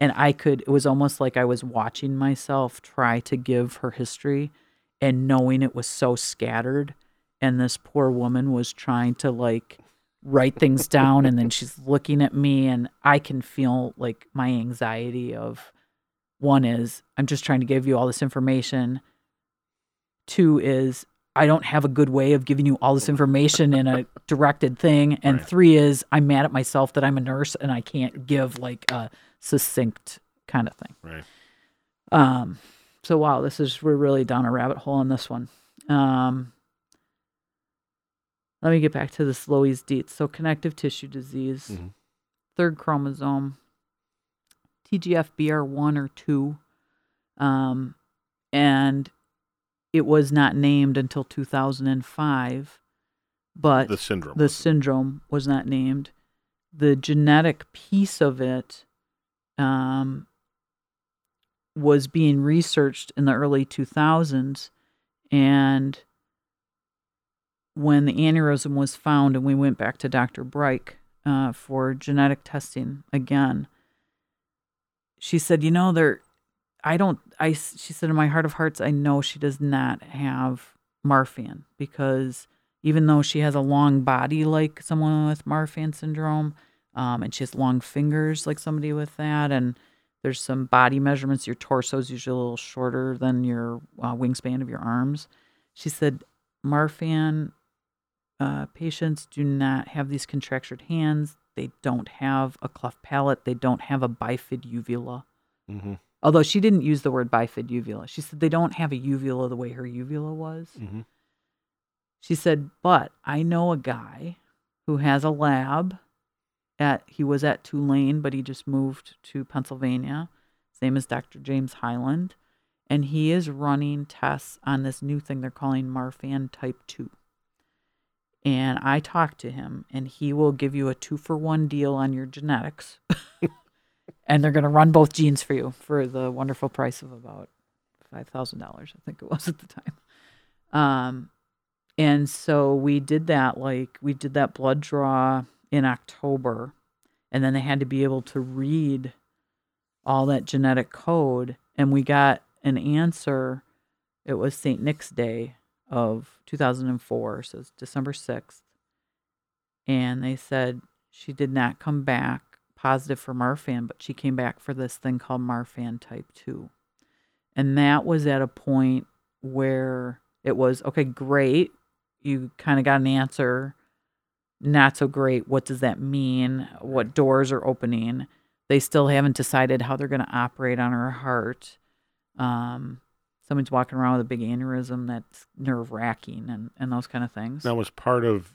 And it was almost like I was watching myself try to give her history and knowing it was so scattered. And this poor woman was trying to like write things down. And then she's looking at me and I can feel like my anxiety of, one is, I'm just trying to give you all this information. 2 is, I don't have a good way of giving you all this information in a directed thing. And right. 3 is, I'm mad at myself that I'm a nurse and I can't give like a succinct kind of thing. Right. So wow, we're really down a rabbit hole on this one. Let me get back to this Loeys-Dietz. So connective tissue disease, mm-hmm. 3rd chromosome, TGFBR1 or 2. And it was not named until 2005, but the syndrome was not named. The genetic piece of it was being researched in the early 2000s, and when the aneurysm was found and we went back to Dr. Breich for genetic testing again, she said, you know, she said, in my heart of hearts, I know she does not have Marfan, because even though she has a long body like someone with Marfan syndrome, and she has long fingers like somebody with that, and there's some body measurements, your torso is usually a little shorter than your wingspan of your arms. She said, Marfan patients do not have these contractured hands. They don't have a cleft palate. They don't have a bifid uvula. Mm-hmm. Although she didn't use the word bifid uvula. She said they don't have a uvula the way her uvula was. Mm-hmm. She said, but I know a guy who has a lab. He was at Tulane, but he just moved to Pennsylvania. His name is Dr. James Highland. And he is running tests on this new thing they're calling Marfan type 2. And I talked to him, and he will give you a 2-for-1 deal on your genetics. And they're going to run both genes for you for the wonderful price of about $5,000, I think it was at the time. And so we did that, like, we did that blood draw in October, and then they had to be able to read all that genetic code, and we got an answer. It was St. Nick's Day of 2004, so it's December 6th. And they said she did not come back positive for Marfan, but she came back for this thing called Marfan type 2. And that was at a point where it was, okay, great. You kind of got an answer. Not so great. What does that mean? What doors are opening? They still haven't decided how they're going to operate on her heart. Someone's walking around with a big aneurysm that's nerve-wracking and those kind of things. That was part of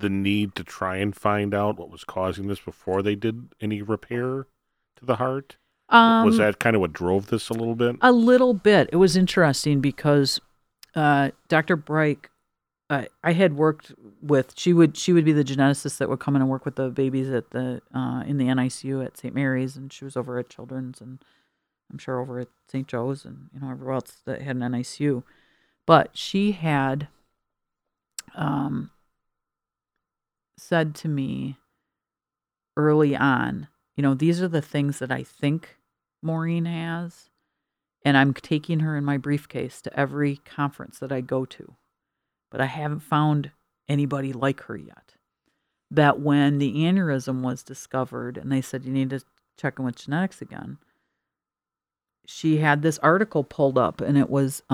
the need to try and find out what was causing this before they did any repair to the heart? Was that kind of what drove this a little bit? A little bit. It was interesting because Dr. Breich, I had worked with, she would be the geneticist that would come in and work with the babies at the in the NICU at St. Mary's, and she was over at Children's, and I'm sure over at St. Joe's, and you know everyone else that had an NICU. But she had said to me early on, you know, these are the things that I think Maureen has, and I'm taking her in my briefcase to every conference that I go to. But I haven't found anybody like her yet. That when the aneurysm was discovered and they said, you need to check in with genetics again, she had this article pulled up, and it was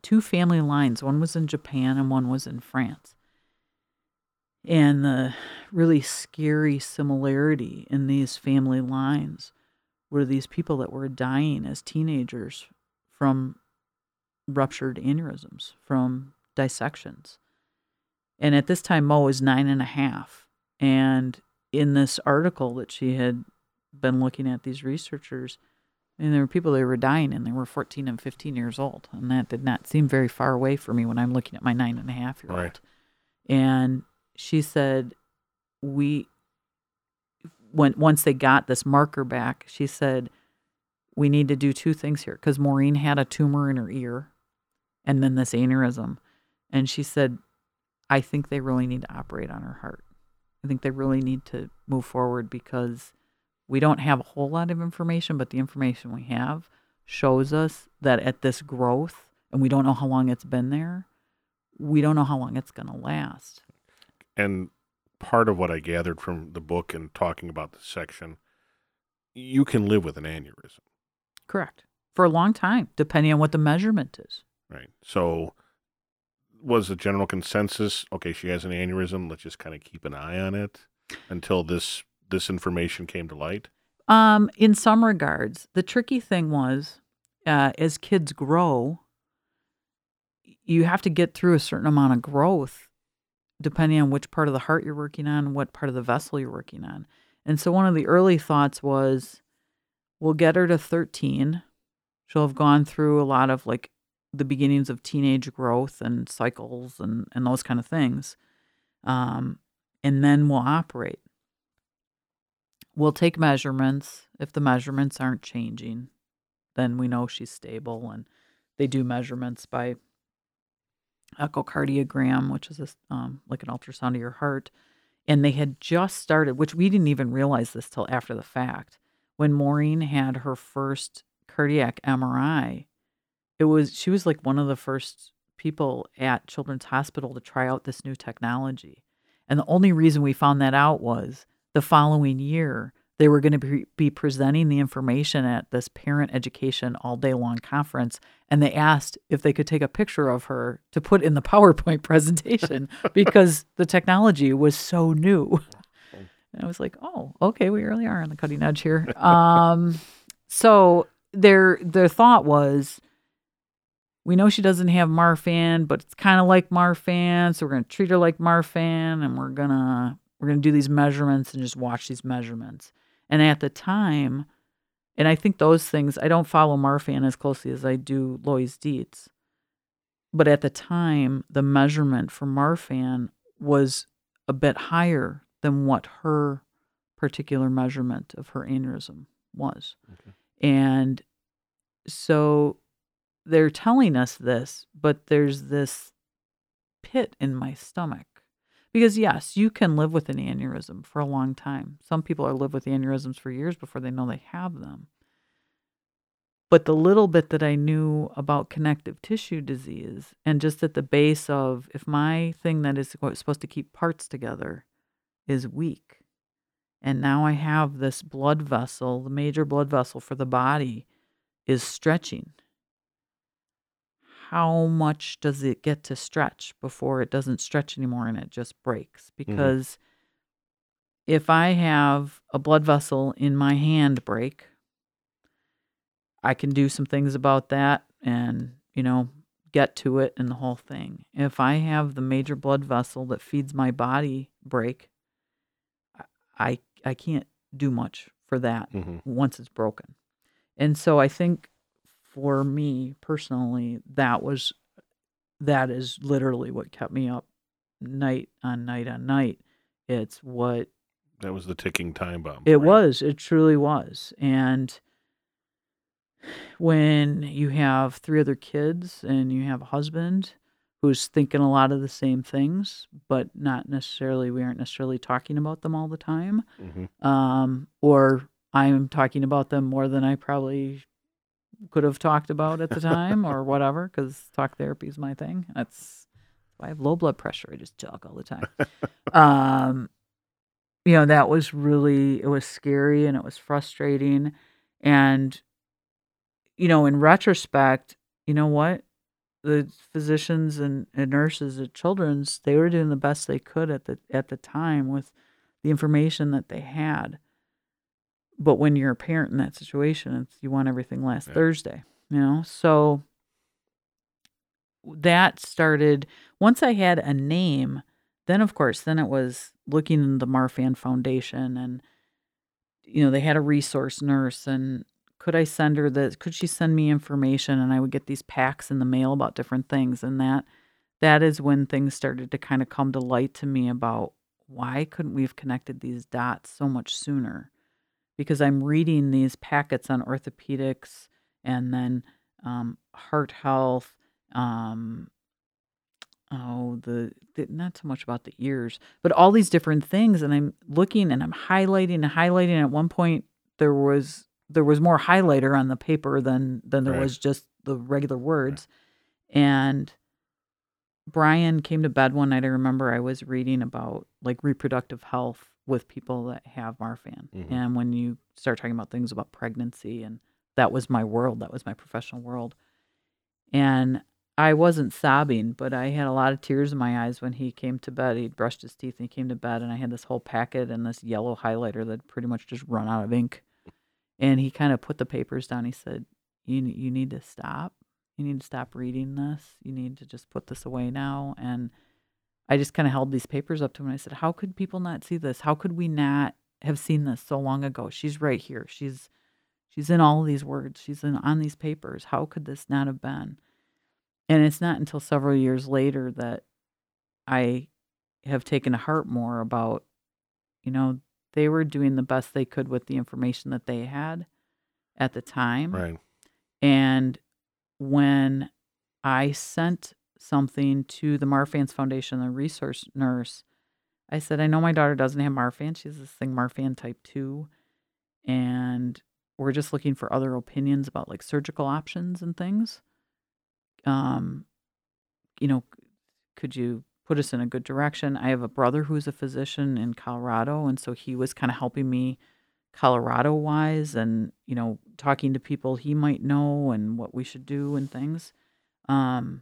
two family lines. One was in Japan and one was in France. And the really scary similarity in these family lines were these people that were dying as teenagers from ruptured aneurysms, from dissections. And at this time, Mo was 9.5. And in this article that she had been looking at, these researchers, and there were people that were dying, and they were 14 and 15 years old. And that did not seem very far away for me when I'm looking at my 9.5-year-old. Right. And she said, once they got this marker back, she said, we need to do two things here, because Maureen had a tumor in her ear and then this aneurysm. And she said, I think they really need to operate on her heart. I think they really need to move forward, because we don't have a whole lot of information, but the information we have shows us that at this growth, and we don't know how long it's been there, we don't know how long it's going to last. And part of what I gathered from the book and talking about this section, you can live with an aneurysm. Correct. For a long time, depending on what the measurement is. Right. So was the general consensus, okay, she has an aneurysm, let's just kind of keep an eye on it until this information came to light? In some regards. The tricky thing was, as kids grow, you have to get through a certain amount of growth depending on which part of the heart you're working on, what part of the vessel you're working on. And so one of the early thoughts was, we'll get her to 13. She'll have gone through a lot of, like, the beginnings of teenage growth and cycles and those kind of things. And then we'll operate. We'll take measurements. If the measurements aren't changing, then we know she's stable. And they do measurements by echocardiogram, which is like an ultrasound of your heart. And they had just started, which we didn't even realize this till after the fact. When Maureen had her first cardiac MRI, she was like one of the first people at Children's Hospital to try out this new technology. And the only reason we found that out was the following year, they were going to be presenting the information at this parent education all day long conference. And they asked if they could take a picture of her to put in the PowerPoint presentation because the technology was so new. And I was like, oh, okay, we really are on the cutting edge here. So their thought was, we know she doesn't have Marfan, but it's kind of like Marfan, so we're going to treat her like Marfan, and we're going to do these measurements and just watch these measurements. And at the time, and I think those things, I don't follow Marfan as closely as I do Loeys-Dietz, but at the time, the measurement for Marfan was a bit higher than what her particular measurement of her aneurysm was. Okay. And so they're telling us this, but there's this pit in my stomach. Because yes, you can live with an aneurysm for a long time. Some people live with aneurysms for years before they know they have them. But the little bit that I knew about connective tissue disease, and just at the base of, if my thing that is supposed to keep parts together is weak, and now I have this blood vessel, the major blood vessel for the body is stretching. How much does it get to stretch before it doesn't stretch anymore and it just breaks? Because if I have a blood vessel in my hand break, I can do some things about that and, you know, get to it and the whole thing. If I have the major blood vessel that feeds my body break, I can't do much for that once it's broken. And so I think for me personally, that is literally what kept me up night on night on night. It's what... That was the ticking time bomb. It was. It truly was. And when you have three other kids and you have a husband who's thinking a lot of the same things, but we aren't necessarily talking about them all the time, or I'm talking about them more than I probably could have talked about at the time or whatever, because talk therapy is my thing. That's why I have low blood pressure. I just talk all the time. You know, that was really, it was scary and it was frustrating. And you know, in retrospect, you know what? The physicians and nurses at Children's, they were doing the best they could at the time with the information that they had. But when you're a parent in that situation, it's, you want everything last Thursday, you know? So that started, once I had a name, then of course, then it was looking in the Marfan Foundation and, you know, they had a resource nurse and, could I send her this? Could she send me information? And I would get these packs in the mail about different things. And that is when things started to kind of come to light to me about why couldn't we have connected these dots so much sooner? Because I'm reading these packets on orthopedics and then heart health. Not so much about the ears, but all these different things. And I'm looking and I'm highlighting. And at one point there was more highlighter on the paper than there was just the regular words. Right. And Brian came to bed one night. I remember I was reading about like reproductive health with people that have Marfan. And when you start talking about things about pregnancy, and that was my world, that was my professional world. And I wasn't sobbing, but I had a lot of tears in my eyes when he came to bed. He'd brushed his teeth and he came to bed, and I had this whole packet and this yellow highlighter that pretty much just run out of ink. And he kind of put the papers down. He said, you need to stop. You need to stop reading this. You need to just put this away now. And I just kind of held these papers up to him. And I said, how could people not see this? How could we not have seen this so long ago? She's right here. She's in all of these words. She's on these papers. How could this not have been? And it's not until several years later that I have taken to heart more about, you know, they were doing the best they could with the information that they had at the time. Right. And when I sent something to the Marfan's Foundation, the resource nurse, I said, I know my daughter doesn't have Marfan. She has this thing, Marfan type 2. And we're just looking for other opinions about like surgical options and things. You know, could you put us in a good direction? I have a brother who's a physician in Colorado, and so he was kind of helping me Colorado-wise and, you know, talking to people he might know and what we should do and things. And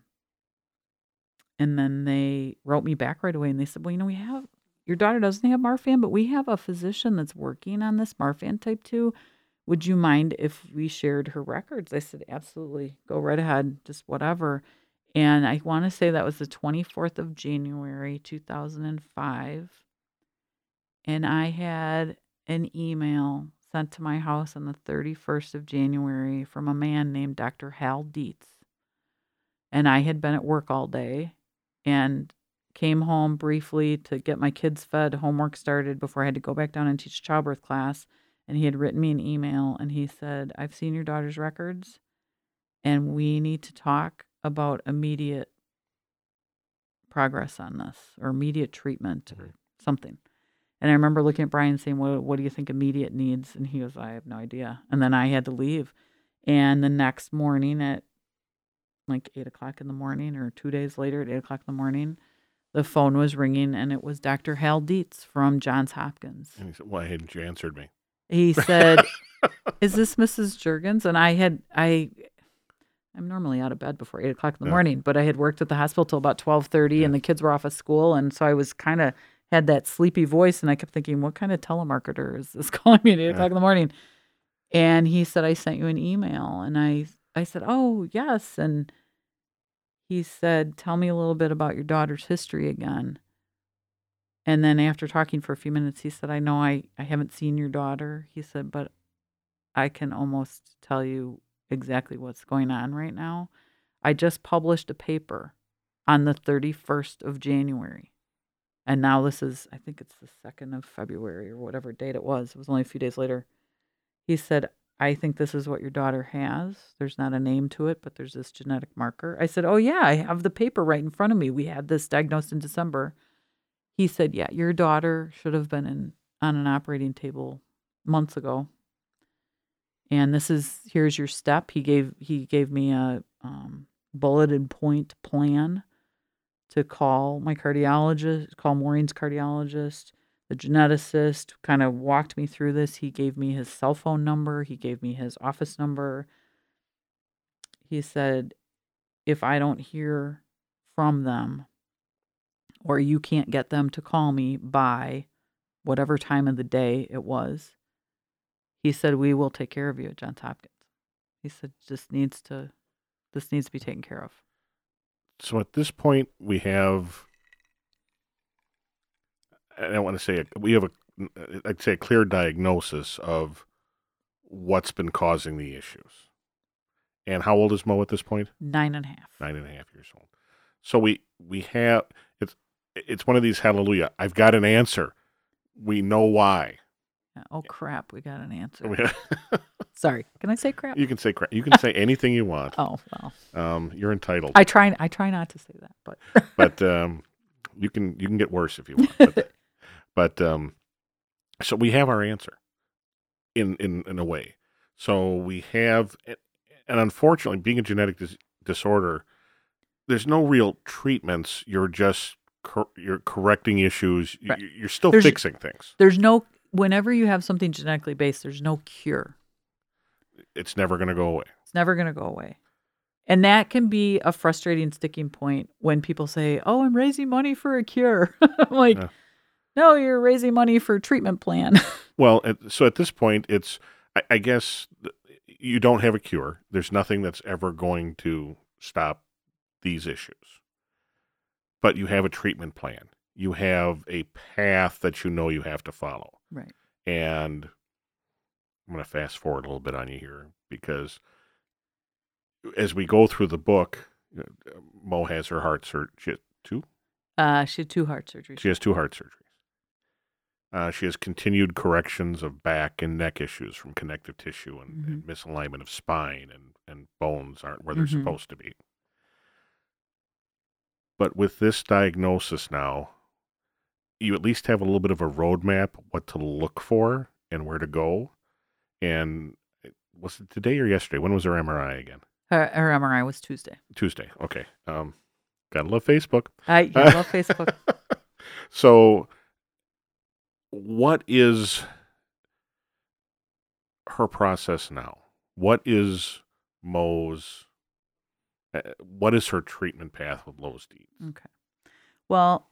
then they wrote me back right away, and they said, well, you know, your daughter doesn't have Marfan, but we have a physician that's working on this Marfan type 2. Would you mind if we shared her records? I said, absolutely. Go right ahead. Just whatever. And I want to say that was the 24th of January, 2005. And I had an email sent to my house on the 31st of January from a man named Dr. Hal Dietz. And I had been at work all day and came home briefly to get my kids fed, homework started before I had to go back down and teach childbirth class. And he had written me an email and he said, I've seen your daughter's records. and we need to talk about immediate progress on this or immediate treatment or something. And I remember looking at Brian saying, well, what do you think immediate needs? And he goes, I have no idea. And then I had to leave. And the next morning at like 8 o'clock in the morning or 2 days later at 8 o'clock in the morning, the phone was ringing and it was Dr. Hal Dietz from Johns Hopkins. And he said, why hadn't you answered me? He said, is this Mrs. Juergens? And I'm normally out of bed before 8 o'clock in the morning, but I had worked at the hospital till about 12:30 and the kids were off of school. And so I was kind of had that sleepy voice and I kept thinking, what kind of telemarketer is this calling me at 8 o'clock in the morning? And he said, I sent you an email. And I said, oh, yes. And he said, tell me a little bit about your daughter's history again. And then after talking for a few minutes, he said, I know I haven't seen your daughter. He said, but I can almost tell you exactly what's going on right now. I just published a paper on the 31st of January. And now this is, I think it's the 2nd of February or whatever date it was. It was only a few days later. He said, I think this is what your daughter has. There's not a name to it, but there's this genetic marker. I said, oh, yeah, I have the paper right in front of me. We had this diagnosed in December. He said, yeah, your daughter should have been on an operating table months ago. And here's your step. He gave me a bulleted point plan to call my cardiologist, call Maureen's cardiologist, the geneticist, kind of walked me through this. He gave me his cell phone number. He gave me his office number. He said, if I don't hear from them or you can't get them to call me by whatever time of the day it was, he said, we will take care of you at Johns Hopkins. He said, this needs to be taken care of. So at this point, we have, I don't want to say, I'd say a clear diagnosis of what's been causing the issues. And how old is Mo at this point? 9.5. 9.5 years old. So we have, it's one of these, hallelujah, I've got an answer. We know why. Oh, crap, we got an answer. Sorry, can I say crap? You can say crap. You can say anything you want. Oh, well. You're entitled. I try not to say that, but. You can get worse if you want. But so we have our answer in a way. So we have, and unfortunately, being a genetic disorder, there's no real treatments. You're just, you're correcting issues. Right. You're still fixing things. There's no... Whenever you have something genetically based, there's no cure. It's never going to go away. It's never going to go away. And that can be a frustrating sticking point when people say, oh, I'm raising money for a cure. I'm like, no, you're raising money for a treatment plan. Well, so at this point, it's, I guess you don't have a cure. There's nothing that's ever going to stop these issues. But you have a treatment plan. You have a path that you know you have to follow. Right. And I'm going to fast forward a little bit on you here because as we go through the book, Mo has her heart surgery. She had two? She had two heart surgeries. She has two heart surgeries. She has continued corrections of back and neck issues from connective tissue and, and misalignment of spine and bones aren't where they're supposed to be. But with this diagnosis now, you at least have a little bit of a roadmap, what to look for and where to go. And was it today or yesterday? When was her MRI again? Her MRI was Tuesday. Tuesday. Okay. Gotta love Facebook. I love Facebook. So what is her process now? What is Mo's, what is her treatment path with Loeys-Dietz? Okay. Well,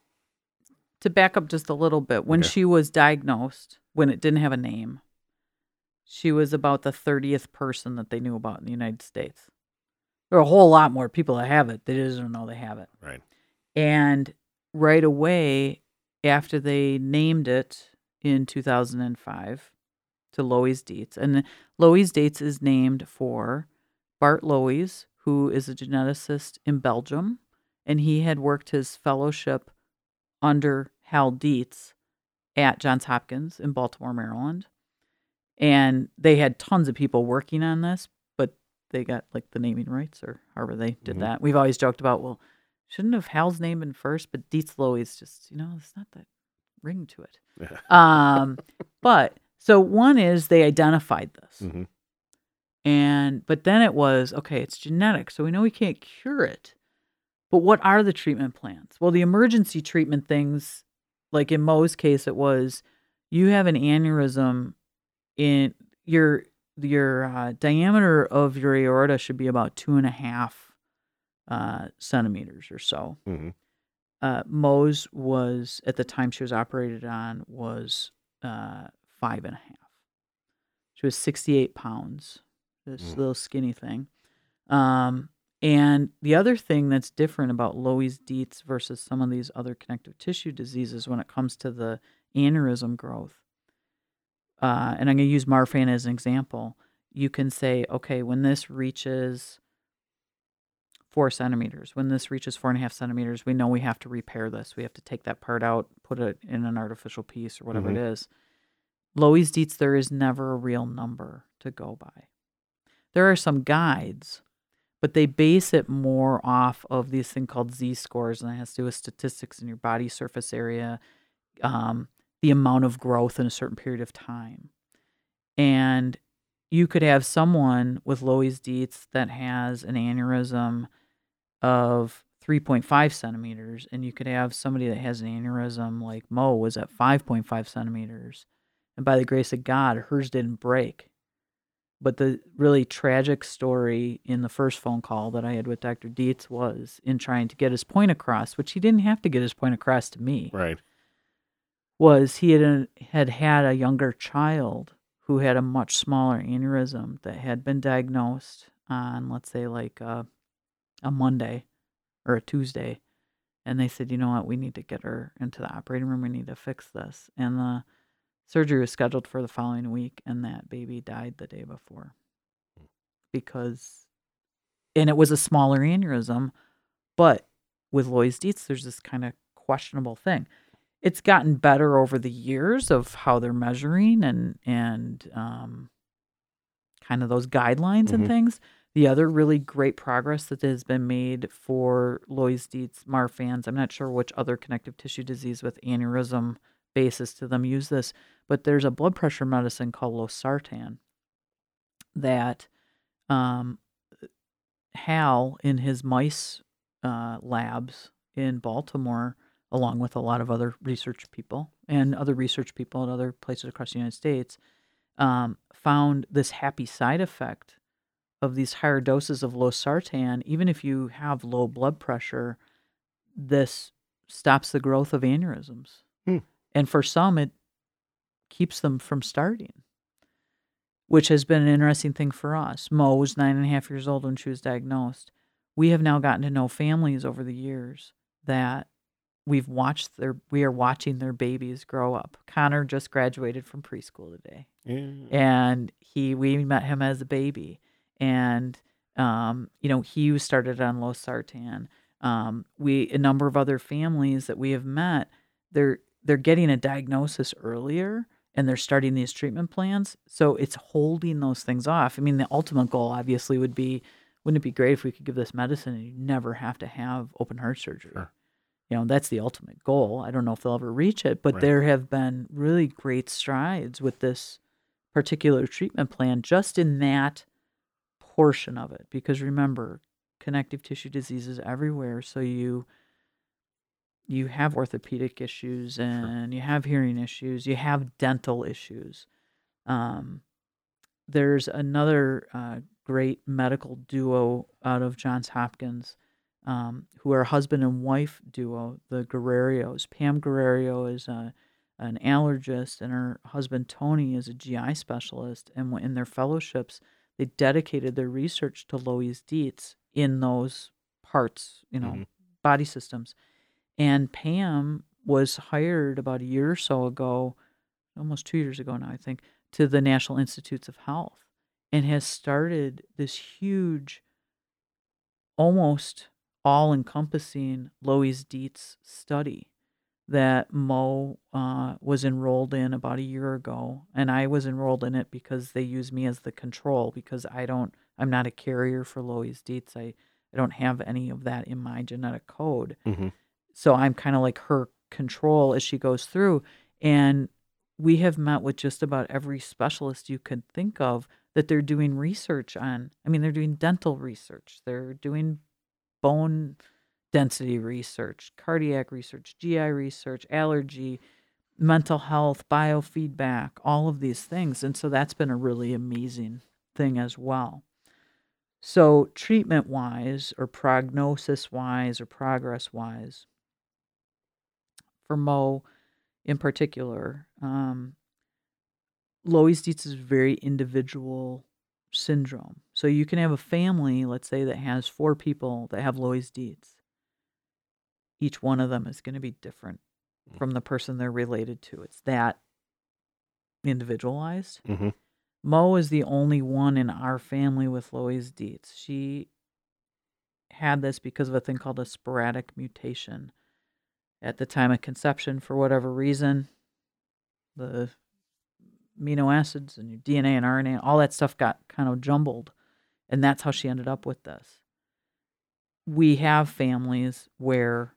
to back up just a little bit, when she was diagnosed, when it didn't have a name, she was about the 30th person that they knew about in the United States. There are a whole lot more people that have it. They just don't know they have it. Right. And right away, after they named it in 2005 to Loeys-Dietz, and Loeys-Dietz is named for Bart Loeys, who is a geneticist in Belgium, and he had worked his fellowship under Hal Dietz at Johns Hopkins in Baltimore, Maryland. And they had tons of people working on this, but they got like the naming rights or however they did that. We've always joked about, well, shouldn't have Hal's name been first, but Dietz Loeys just, you know, it's not that ring to it. But so one is they identified this. And, but then it was, okay, it's genetic. So we know we can't cure it, but what are the treatment plans? Well, the emergency treatment things, like in Mo's case, it was you have an aneurysm in your diameter of your aorta should be about 2.5 centimeters or so. Mo's was, at the time she was operated on, was 5.5. She was 68 pounds, this little skinny thing. And the other thing that's different about Loeys-Dietz versus some of these other connective tissue diseases when it comes to the aneurysm growth, and I'm going to use Marfan as an example, you can say, okay, when this reaches 4 centimeters, when this reaches 4.5 centimeters, we know we have to repair this. We have to take that part out, put it in an artificial piece or whatever it is. Loeys-Dietz, there is never a real number to go by. There are some guides, but they base it more off of these thing called Z-scores, and it has to do with statistics in your body surface area, the amount of growth in a certain period of time. And you could have someone with Loeys-Dietz that has an aneurysm of 3.5 centimeters, and you could have somebody that has an aneurysm like Mo was at 5.5 centimeters. And by the grace of God, hers didn't break. But the really tragic story in the first phone call that I had with Dr. Dietz was in trying to get his point across, which he didn't have to get his point across to me. Right. Was he had a younger child who had a much smaller aneurysm that had been diagnosed on, let's say, like a Monday or a Tuesday. And they said, you know what, we need to get her into the operating room. We need to fix this. And the surgery was scheduled for the following week, and that baby died the day before because, and it was a smaller aneurysm, but with Loeys-Dietz, there's this kind of questionable thing. It's gotten better over the years of how they're measuring and kind of those guidelines and things. The other really great progress that has been made for Loeys-Dietz, Marfan's, I'm not sure which other connective tissue disease with aneurysm basis to them use this, but there's a blood pressure medicine called Losartan that Hal in his mice labs in Baltimore, along with a lot of other research people and at other places across the United States, found this happy side effect of these higher doses of Losartan. Even if you have low blood pressure, this stops the growth of aneurysms. And for some, it keeps them from starting, which has been an interesting thing for us. Mo was 9.5 years old when she was diagnosed. We have now gotten to know families over the years that we are watching their babies grow up. Connor just graduated from preschool today, and we met him as a baby, and he started on Losartan. A number of other families that we have met, they're getting a diagnosis earlier, and they're starting these treatment plans. So it's holding those things off. I mean, the ultimate goal obviously would be, wouldn't it be great if we could give this medicine and you never have to have open heart surgery? Sure. You know, that's the ultimate goal. I don't know if they'll ever reach it, but there have been really great strides with this particular treatment plan just in that portion of it. Because remember, connective tissue diseases everywhere. So you have orthopedic issues, and you have hearing issues, you have dental issues. There's another great medical duo out of Johns Hopkins who are a husband and wife duo, the Guerreros. Pam Guerrero is an allergist, and her husband Tony is a GI specialist. And in their fellowships, they dedicated their research to Loeys-Dietz in those parts, body systems. And Pam was hired about a year or so ago, almost 2 years ago now, I think, to the National Institutes of Health, and has started this huge, almost all-encompassing Loeys-Dietz study that Mo was enrolled in about a year ago, and I was enrolled in it because they use me as the control, because I'm not a carrier for Loeys-Dietz. I don't have any of that in my genetic code. Mm-hmm. So I'm kind of like her control as she goes through. And we have met with just about every specialist you could think of that they're doing research on. I mean, they're doing dental research. They're doing bone density research, cardiac research, GI research, allergy, mental health, biofeedback, all of these things. And so that's been a really amazing thing as well. So treatment-wise or prognosis-wise or progress-wise, for Mo in particular, Loeys-Dietz is a very individual syndrome. So you can have a family, let's say, that has 4 people that have Loeys-Dietz. Each one of them is going to be different from the person they're related to. It's that individualized. Mm-hmm. Mo is the only one in our family with Loeys-Dietz. She had this because of a thing called a sporadic mutation. At the time of conception, for whatever reason, the amino acids and your DNA and RNA, all that stuff got kind of jumbled. And that's how she ended up with this. We have families where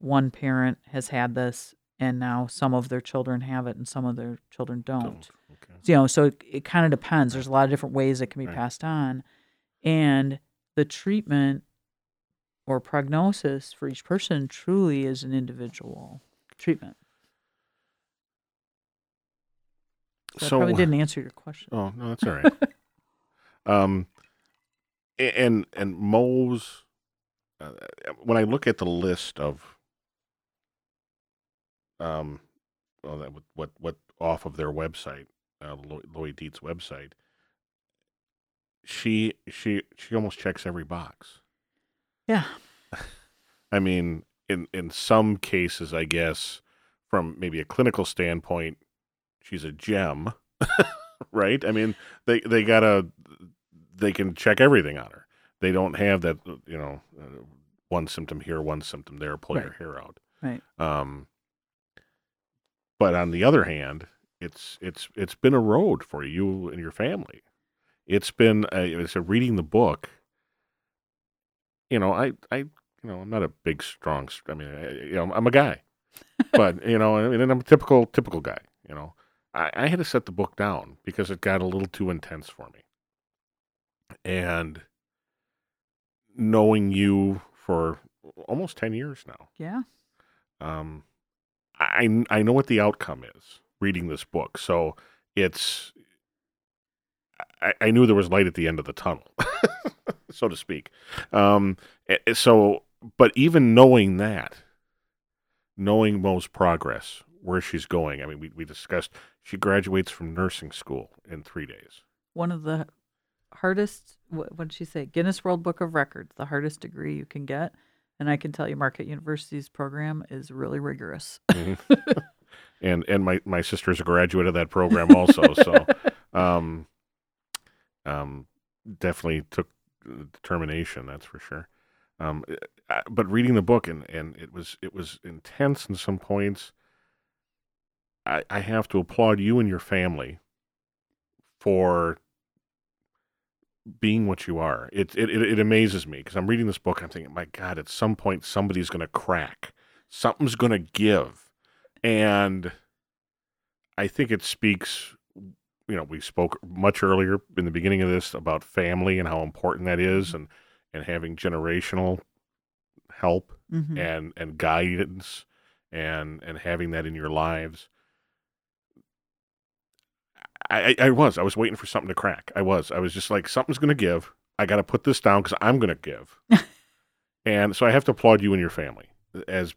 one parent has had this and now some of their children have it and some of their children don't. Okay. You know, so it kind of depends. There's a lot of different ways it can be passed on. And the treatment or prognosis for each person truly is an individual treatment. So I probably didn't answer your question. Oh, no, that's all right. And Mo's, when I look at the list of what off of their website, Loeys-Dietz website, she almost checks every box. Yeah. I mean, in some cases, I guess, from maybe a clinical standpoint, she's a gem, right? I mean, they can check everything on her. They don't have that, you know, one symptom here, one symptom there, pull your hair out. Right. But on the other hand, it's been a road for you and your family. It's been reading the book. You know, I'm not a big, strong. I'm a guy, but and I'm a typical guy. You know, I had to set the book down because it got a little too intense for me. And knowing you for almost 10 years now. Yeah. I know what the outcome is reading this book. So it's, I knew there was light at the end of the tunnel, so to speak. But even knowing that, knowing Mo's progress, where she's going. I mean, we discussed she graduates from nursing school in 3 days. One of the hardest, what did she say? Guinness World Book of Records, the hardest degree you can get. And I can tell you Marquette University's program is really rigorous. Mm-hmm. And my sister's a graduate of that program also. So definitely took determination, that's for sure. But reading the book, and it was intense in some points. I have to applaud you and your family for being what you are. It amazes me because I'm reading this book. I'm thinking, my God, at some point somebody's going to crack. Something's going to give. And I think it speaks, you know, we spoke much earlier in the beginning of this about family and how important that is and having generational help and guidance and having that in your lives. I was waiting for something to crack. I was just like, something's going to give. I got to put this down because I'm going to give. And so I have to applaud you and your family. As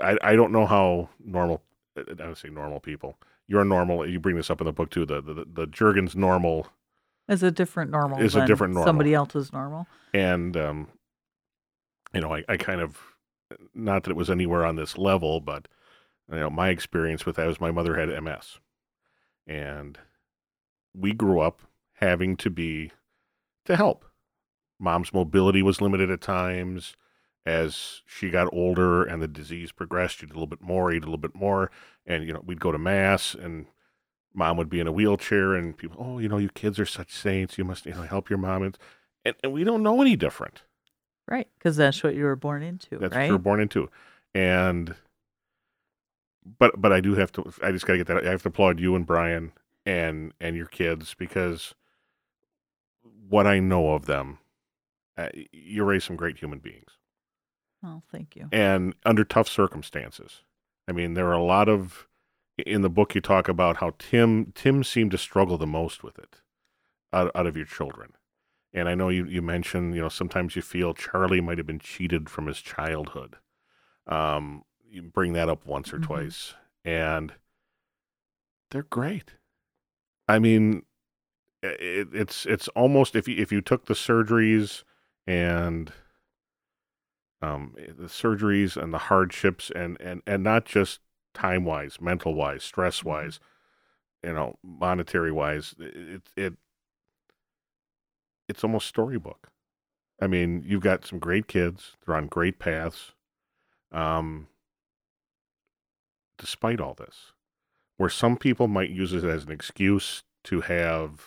I don't know how normal, I would say normal people. You're normal. You bring this up in the book too. The Juergens normal is a different normal. Is a different normal. Somebody else's normal. And I kind of, not that it was anywhere on this level, but you know, my experience with that was my mother had MS. And we grew up having to help. Mom's mobility was limited at times. as she got older and the disease progressed, she did a little bit more, ate a little bit more. And, you know, we'd go to mass and mom would be in a wheelchair and people, oh, you know, you kids are such saints. You must, you know, help your mom. And we don't know any different. Right. Because that's what you were born into. That's what you were born into. And, but I do have to, I just got to get that. I have to applaud you and Brian and your kids, because what I know of them, you raise some great human beings. Well, thank you. And under tough circumstances. I mean, there are a lot of, in the book you talk about how Tim seemed to struggle the most with it out of your children. And I know you mentioned, you know, sometimes you feel Charlie might have been cheated from his childhood. You bring that up once or twice, and they're great. I mean, it's almost, if you took the surgeries and the hardships and not just time-wise, mental-wise, stress-wise, you know, monetary-wise, it's almost storybook. I mean, you've got some great kids. They're on great paths. Despite all this, where some people might use it as an excuse to have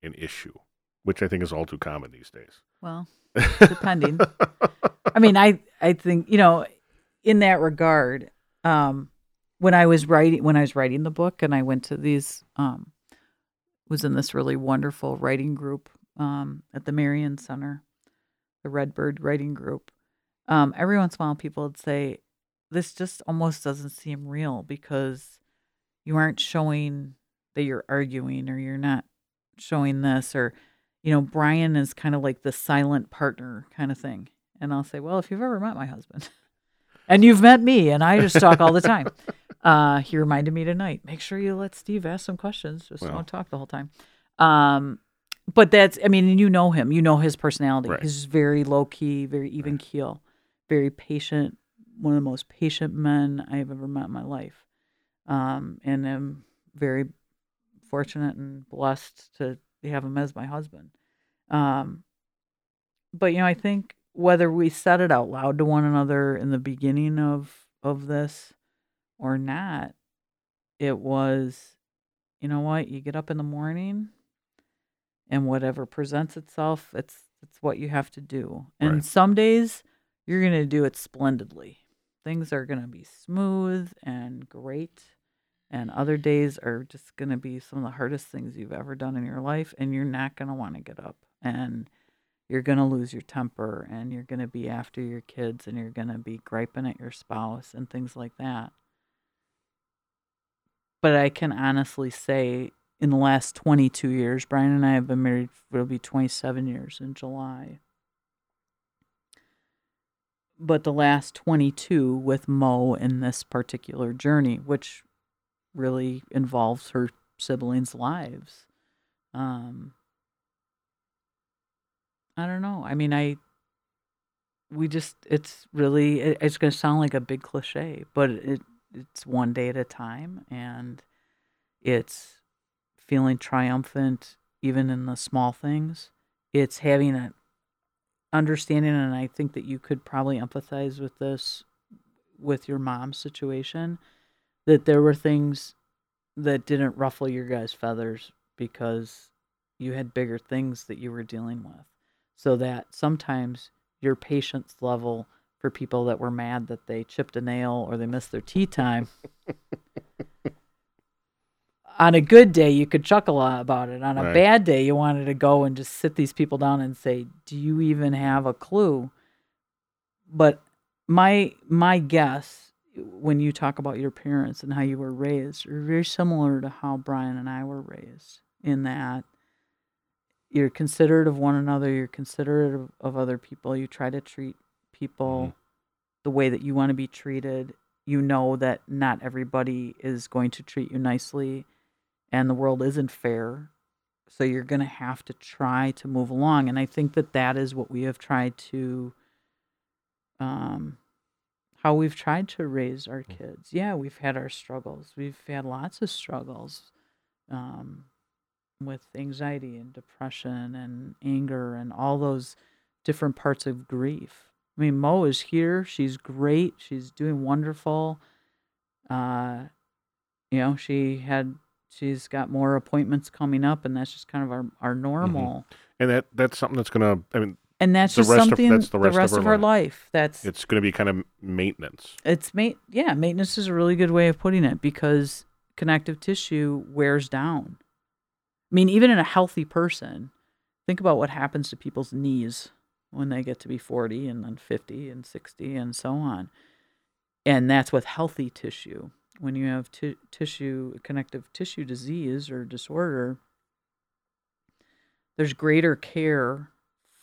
an issue, which I think is all too common these days. Well, depending. I mean, I think, you know, in that regard, when I was writing the book, and I went to these, was in this really wonderful writing group at the Marion Center, the Redbird writing group. Every once in a while, people would say, "This just almost doesn't seem real because you aren't showing that you're arguing, or you're not showing this, or, you know, Brian is kind of like the silent partner kind of thing." And I'll say, well, if you've ever met my husband and you've met me, and I just talk all the time. He reminded me tonight, make sure you let Steve ask some questions. Just don't talk the whole time. But that's, I mean, and you know him, you know his personality. Right. He's very low key, very even keel, very patient. One of the most patient men I've ever met in my life. And I'm very fortunate and blessed to have him as my husband. But, you know, I think whether we said it out loud to one another in the beginning of this or not, it was, you know what, you get up in the morning and whatever presents itself, it's what you have to do. And some days you're going to do it splendidly. Things are going to be smooth and great. And other days are just going to be some of the hardest things you've ever done in your life. And you're not going to want to get up. And you're going to lose your temper. And you're going to be after your kids. And you're going to be griping at your spouse and things like that. But I can honestly say in the last 22 years, Brian and I have been married, it'll be 27 years in July. But the last 22 with Mo in this particular journey, which really involves her siblings' lives. I don't know. I mean, it's really, it's going to sound like a big cliche, but it's one day at a time, and it's feeling triumphant even in the small things. It's having an understanding, and I think that you could probably empathize with this, with your mom's situation, that there were things that didn't ruffle your guys' feathers because you had bigger things that you were dealing with. So that sometimes your patience level for people that were mad that they chipped a nail or they missed their tea time, on a good day, you could chuckle about it. On a bad day, you wanted to go and just sit these people down and say, do you even have a clue? But my guess, when you talk about your parents and how you were raised, you're very similar to how Brian and I were raised, in that you're considerate of one another, you're considerate of other people, you try to treat people the way that you want to be treated. You know that not everybody is going to treat you nicely, and the world isn't fair, so you're going to have to try to move along. And I think that is what we have tried to how we've tried to raise our kids. Yeah, we've had our struggles. We've had lots of struggles with anxiety and depression and anger and all those different parts of grief. I mean, Mo is here. She's great. She's doing wonderful. You know, she's got more appointments coming up, and that's just kind of our normal. Mm-hmm. And that's something that's going to, I mean, and that's just something that's the rest of her life. It's going to be kind of maintenance. Maintenance is a really good way of putting it, because connective tissue wears down. I mean, even in a healthy person, think about what happens to people's knees when they get to be 40 and then 50 and 60 and so on. And that's with healthy tissue. When you have connective tissue disease or disorder, there's greater care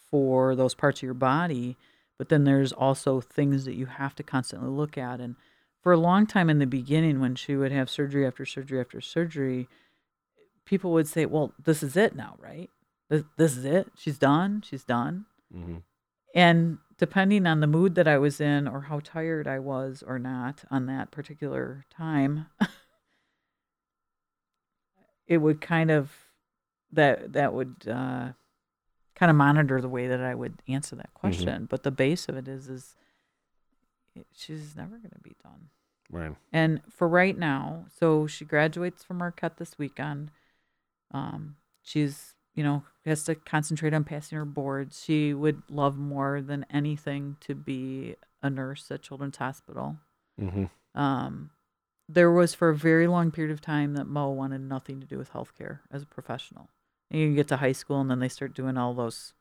for those parts of your body, but then there's also things that you have to constantly look at. And for a long time in the beginning, when she would have surgery after surgery after surgery, people would say, well, this is it now, right? This is it. She's done. Mm-hmm. And depending on the mood that I was in or how tired I was or not on that particular time, it would kind of, that would kind of monitor the way that I would answer that question. Mm-hmm. But the base of it is she's never going to be done. Right. And for right now, so she graduates from Marquette this weekend. She's, has to concentrate on passing her boards. She would love more than anything to be a nurse at Children's Hospital. Mm-hmm. There was for a very long period of time that Mo wanted nothing to do with healthcare as a professional. And you get to high school and then they start doing all those,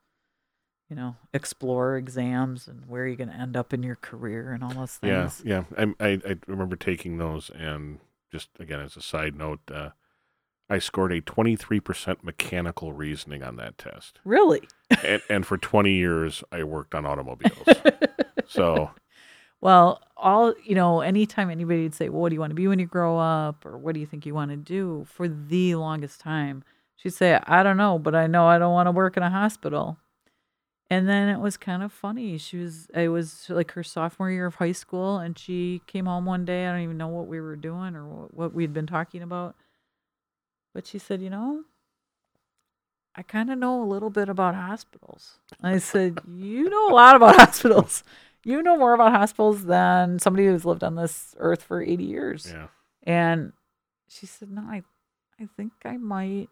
explore exams and where you're going to end up in your career and all those things. Yeah. I remember taking those, and just, again, as a side note, I scored a 23% mechanical reasoning on that test. Really? and for 20 years, I worked on automobiles. So. Well, anytime anybody would say, well, what do you want to be when you grow up? Or what do you think you want to do? For the longest time, she'd say, I don't know, but I know I don't want to work in a hospital. And then it was kind of funny. It was like her sophomore year of high school, and she came home one day. I don't even know what we were doing or what we'd been talking about. But she said, I kind of know a little bit about hospitals. And I said, you know a lot about hospitals. You know more about hospitals than somebody who's lived on this earth for 80 years. Yeah. And she said, no, I think I might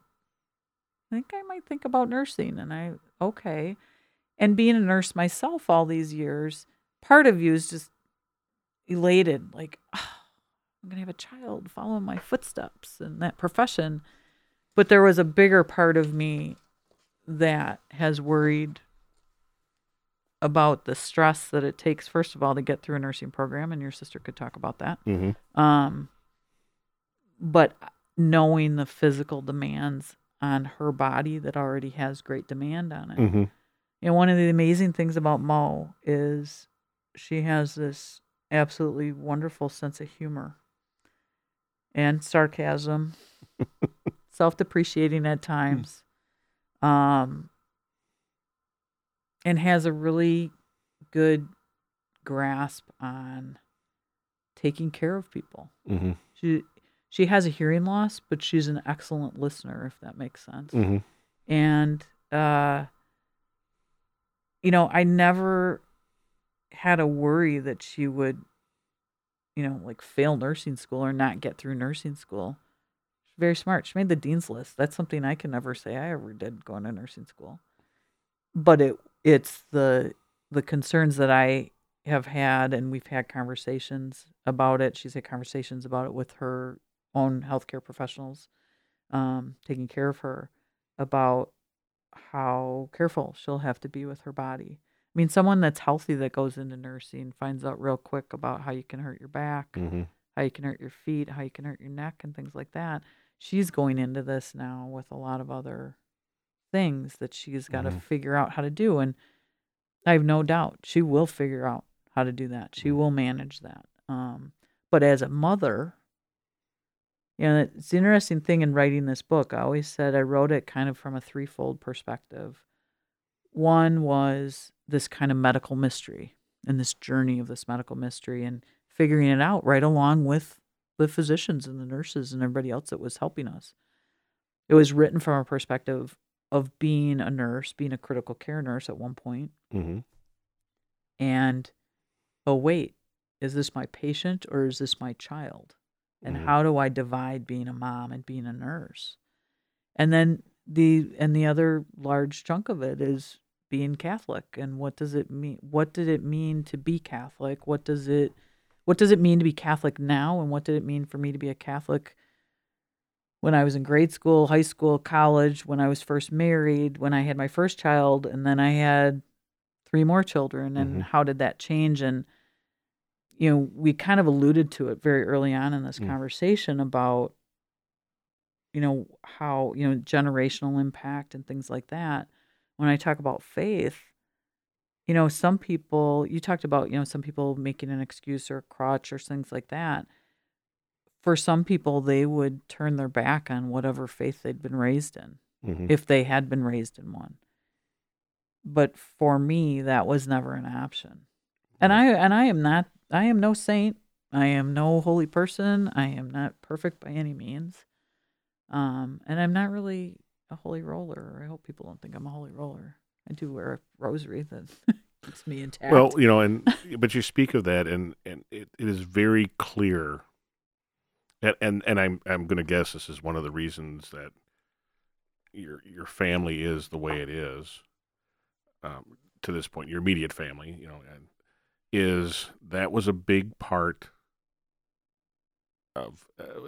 think about nursing. And okay. And being a nurse myself all these years, part of you is just elated, like, I'm going to have a child following my footsteps in that profession. But there was a bigger part of me that has worried about the stress that it takes, first of all, to get through a nursing program, and your sister could talk about that. Mm-hmm. But knowing the physical demands on her body that already has great demand on it. Mm-hmm. One of the amazing things about Mo is she has this absolutely wonderful sense of humor and sarcasm, self-depreciating at times, and has a really good grasp on taking care of people. Mm-hmm. She has a hearing loss, but she's an excellent listener, if that makes sense. Mm-hmm. And I never had a worry that she would, fail nursing school or not get through nursing school. She's very smart. She made the dean's list. That's something I can never say I ever did going to nursing school. But it's the concerns that I have had, and we've had conversations about it. She's had conversations about it with her own healthcare professionals, taking care of her, about how careful she'll have to be with her body. I mean, someone that's healthy that goes into nursing finds out real quick about how you can hurt your back, mm-hmm. how you can hurt your feet, how you can hurt your neck, and things like that. She's going into this now with a lot of other things that she's got mm-hmm. to figure out how to do. And I have no doubt she will figure out how to do that. She mm-hmm. will manage that. But as a mother, it's an interesting thing in writing this book. I always said I wrote it kind of from a threefold perspective. One was this kind of medical mystery and this journey of this medical mystery and figuring it out right along with the physicians and the nurses and everybody else that was helping us. It was written from a perspective of being a nurse, being a critical care nurse at one point, mm-hmm. and, oh, wait, is this my patient or is this my child? And how do I divide being a mom and being a nurse? And then the other large chunk of it is being Catholic, and what does it mean? What did it mean to be Catholic? What does it mean to be Catholic now? And what did it mean for me to be a Catholic when I was in grade school, high school, college, when I was first married, when I had my first child, and then I had 3 more children, and how did that change? And, you know, we kind of alluded to it very early on in this conversation about, you know, how, you know, generational impact and things like that. When I talk about faith, you know, some people, you talked about, you know, some people making an excuse or a crutch or things like that. For some people, they would turn their back on whatever faith they'd been raised in, if they had been raised in one. But for me, that was never an option. And I am no saint. I am no holy person. I am not perfect by any means. And I'm not really a holy roller. I hope people don't think I'm a holy roller. I do wear a rosary that keeps me intact. Well, you know, but you speak of that, and it is very clear. And I'm going to guess this is one of the reasons that your family is the way it is. To this point, your immediate family, you know, that was a big part of,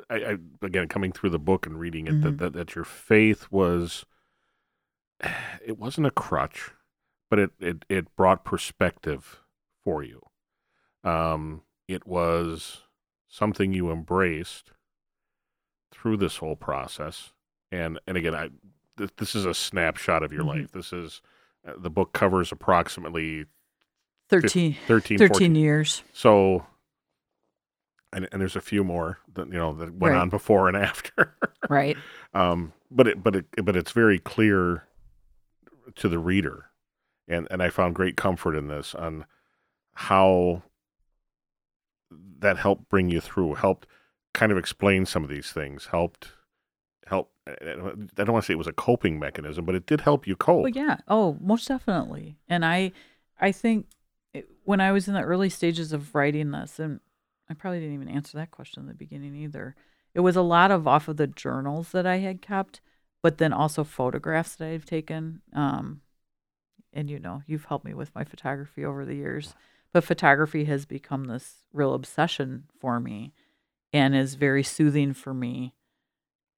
I again, coming through the book and reading it, that your faith was, it wasn't a crutch, but it brought perspective for you. It was something you embraced through this whole process. And again, this is a snapshot of your life. This is, the book covers approximately 13 years. So, and there's a few more that, you know, that went on before and after. Right. But it's very clear to the reader. And I found great comfort in this on how that helped bring you through, helped kind of explain some of these things, helped. I don't want to say it was a coping mechanism, but it did help you cope. Well, yeah. Oh, most definitely. And I think when I was in the early stages of writing this, and I probably didn't even answer that question in the beginning either, it was a lot of off of the journals that I had kept, but then also photographs that I had taken. And, you know, you've helped me with my photography over the years. But photography has become this real obsession for me and is very soothing for me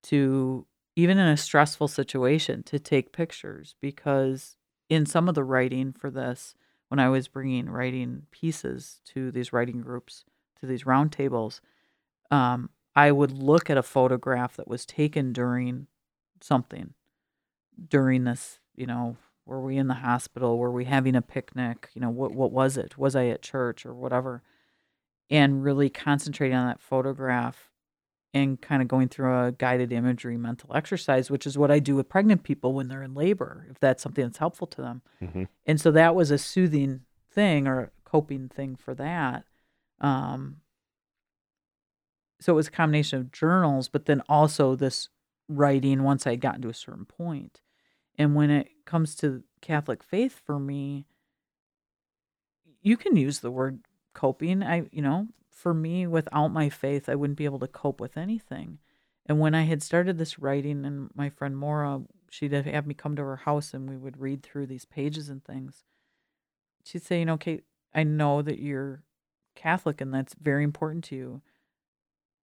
to, even in a stressful situation, to take pictures, because in some of the writing for this, when I was bringing writing pieces to these writing groups, to these roundtables, I would look at a photograph that was taken during something, during this, you know, were we in the hospital? Were we having a picnic? You know, what was it? Was I at church or whatever? And really concentrating on that photograph and kind of going through a guided imagery mental exercise, which is what I do with pregnant people when they're in labor, if that's something that's helpful to them. And so that was a soothing thing or a coping thing for that. So it was a combination of journals, but then also this writing once I had gotten to a certain point. And when it comes to Catholic faith for me, you can use the word coping. For me, without my faith, I wouldn't be able to cope with anything. And when I had started this writing, and my friend Maura, she'd have me come to her house and we would read through these pages and things. She'd say, you know, Kate, I know that you're Catholic and that's very important to you.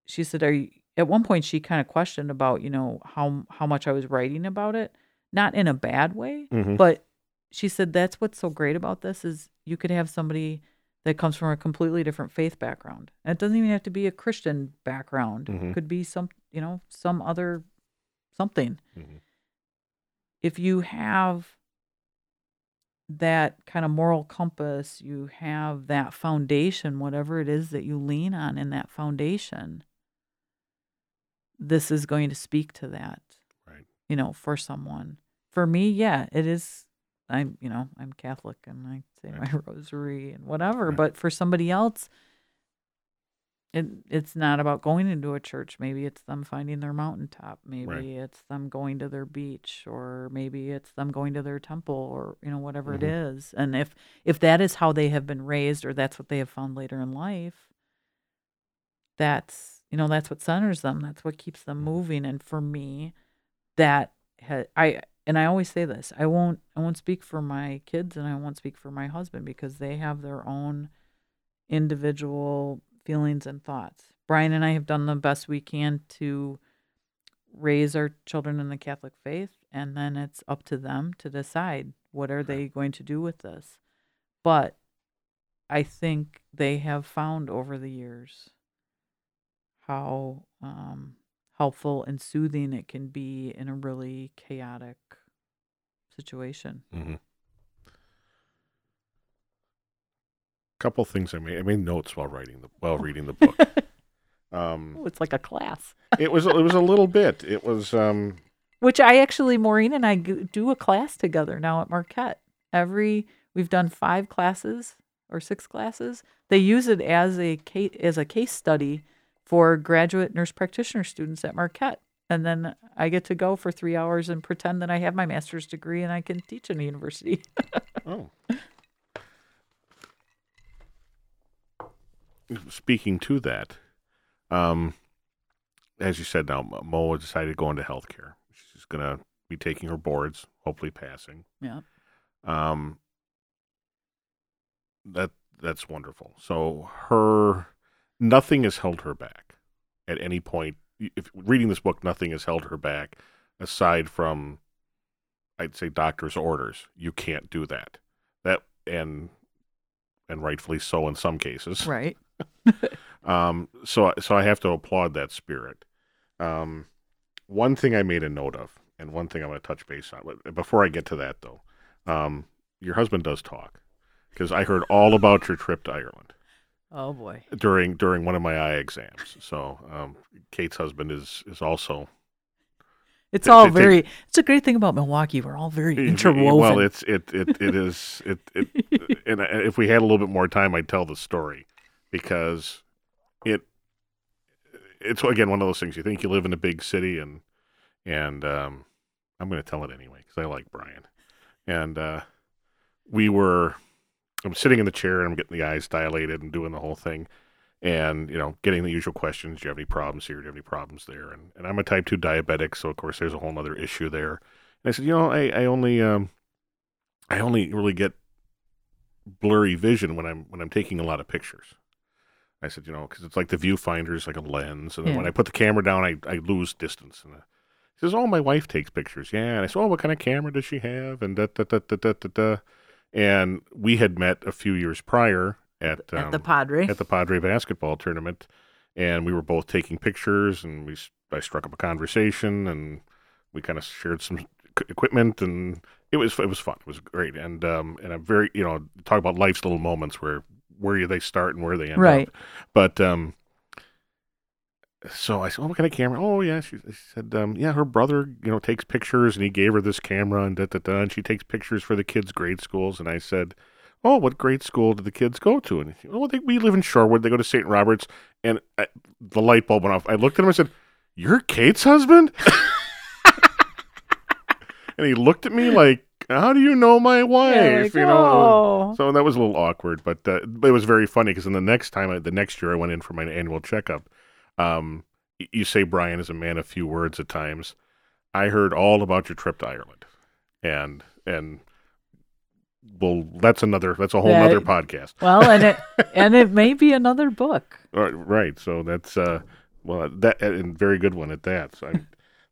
She said, at one point she kind of questioned about, you know, how much I was writing about it. Not in a bad way, but she said that's what's so great about this is you could have somebody that comes from a completely different faith background. And it doesn't even have to be a Christian background. It could be some other something. If you have that kind of moral compass, you have that foundation, whatever it is that you lean on in that foundation, this is going to speak to that. You know, for someone. For me, yeah, it is. I'm Catholic and I say my rosary and whatever, but for somebody else, It's not about going into a church. Maybe it's them finding their mountaintop. Maybe it's them going to their beach, or maybe it's them going to their temple, or, you know, whatever it is. And if that is how they have been raised, or that's what they have found later in life, that's, you know, that's what centers them. That's what keeps them moving. And for me, that I always say this, I won't speak for my kids, and I won't speak for my husband, because they have their own individual feelings and thoughts. Brian and I have done the best we can to raise our children in the Catholic faith, and then it's up to them to decide what are they going to do with this. But I think they have found over the years how helpful and soothing it can be in a really chaotic situation. Mm-hmm. Couple things I made notes while reading the book. It's like a class. it was a little bit. It was which I actually, Maureen and I do a class together now at Marquette. We've done 5 classes or 6 classes. They use it as a case study for graduate nurse practitioner students at Marquette. And then I get to go for 3 hours and pretend that I have my master's degree and I can teach in a university. Oh. Speaking to that, as you said, now Moa decided to go into healthcare. She's going to be taking her boards, hopefully passing. Yeah. That's wonderful. So nothing has held her back at any point. If reading this book, nothing has held her back aside from, I'd say, doctor's orders. You can't do that. And rightfully so in some cases. Right. So I have to applaud that spirit. One thing I made a note of, and one thing I'm going to touch base on. Before I get to that, though, your husband does talk, because I heard all about your trip to Ireland. Oh, boy. During one of my eye exams. So Kate's husband is also... It's all very... It's a great thing about Milwaukee. We're all very interwoven. Well, it is... And if we had a little bit more time, I'd tell the story. Because it's, again, one of those things. You think you live in a big city, and I'm going to tell it anyway, because I like Brian. And I'm sitting in the chair, and I'm getting the eyes dilated and doing the whole thing, and, you know, getting the usual questions. Do you have any problems here? Do you have any problems there? And I'm a type 2 diabetic, so, of course, there's a whole other issue there. And I said, you know, I only really get blurry vision when I'm taking a lot of pictures. I said, you know, because it's like the viewfinder is like a lens, and then when I put the camera down, I lose distance. And he says, oh, my wife takes pictures. Yeah. And I said, oh, what kind of camera does she have? And da-da-da-da-da-da-da. And we had met a few years prior at the Padre basketball tournament, and we were both taking pictures, and I struck up a conversation, and we kind of shared some equipment, and it was fun. It was great, and I'm very, you know, talk about life's little moments where they start and where they end up. But so I said, oh, what kind of camera? Oh, yeah. She said, yeah, her brother, you know, takes pictures, and he gave her this camera, and da-da-da, and she takes pictures for the kids' grade schools. And I said, oh, what grade school do the kids go to? And he said, well, we live in Shorewood. They go to St. Robert's. And the light bulb went off. I looked at him and said, you're Kate's husband? And he looked at me like, how do you know my wife? Yeah, like, you know, so that was a little awkward, but it was very funny, because the next year I went in for my annual checkup. You say Brian is a man of few words at times. I heard all about your trip to Ireland, and well, that's a whole other podcast. Well, and it may be another book. Right. So that's and very good one at that.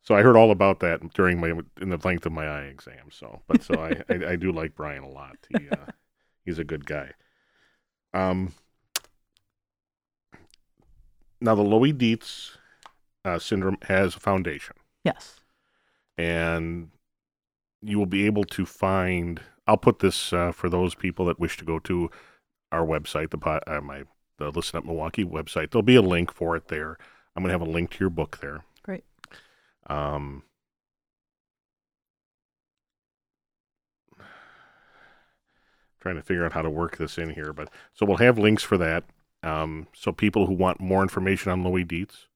So I heard all about that in the length of my eye exam. So I do like Brian a lot. He's a good guy. Now, the Loeys-Dietz syndrome has a foundation. Yes. And you will be able to find, I'll put this for those people that wish to go to our website, the Listen Up Milwaukee website. There'll be a link for it there. I'm going to have a link to your book there. Great. Trying to figure out how to work this in here. But so we'll have links for that. So people who want more information on Loeys-Dietz,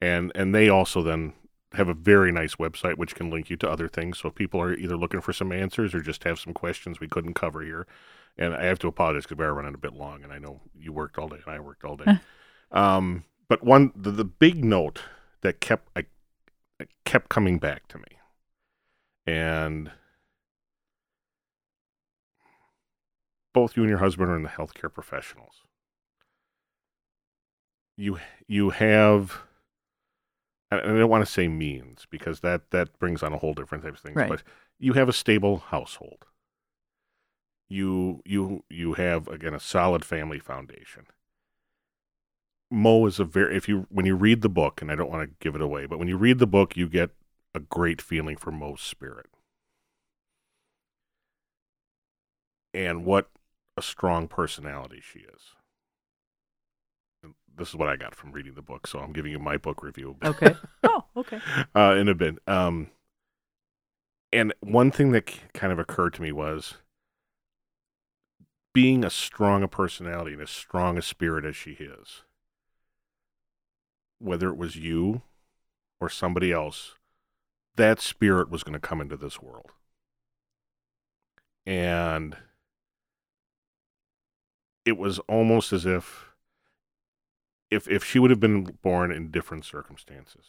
and they also then have a very nice website which can link you to other things. So if people are either looking for some answers or just have some questions we couldn't cover here, and I have to apologize because we are running a bit long, and I know you worked all day and I worked all day. But one, the big note that kept coming back to me, and both you and your husband are in the healthcare professionals. You have, and I don't want to say means, because that brings on a whole different type of things, right. But you have a stable household. You have, again, a solid family foundation. Mo is a very, when you read the book, and I don't want to give it away, but when you read the book, you get a great feeling for Mo's spirit. And what a strong personality she is. This is what I got from reading the book, so I'm giving you my book review. Okay. Oh, okay. In a bit. And one thing that kind of occurred to me was being as strong a personality and as strong a spirit as she is, whether it was you or somebody else, that spirit was going to come into this world. And it was almost as if she would have been born in different circumstances,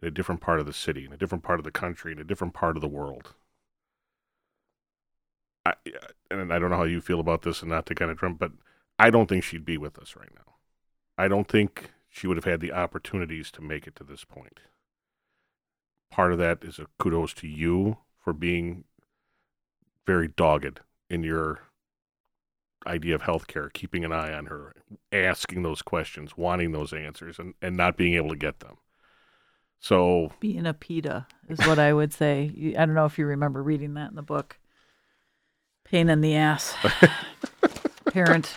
in a different part of the city, in a different part of the country, in a different part of the world. And I don't know how you feel about this, and not to kind of trump, but I don't think she'd be with us right now. I don't think she would have had the opportunities to make it to this point. Part of that is a kudos to you for being very dogged in your idea of healthcare, keeping an eye on her, asking those questions, wanting those answers, and not being able to get them. So being a PETA is what I would say. I don't know if you remember reading that in the book. Pain in the ass. Parent.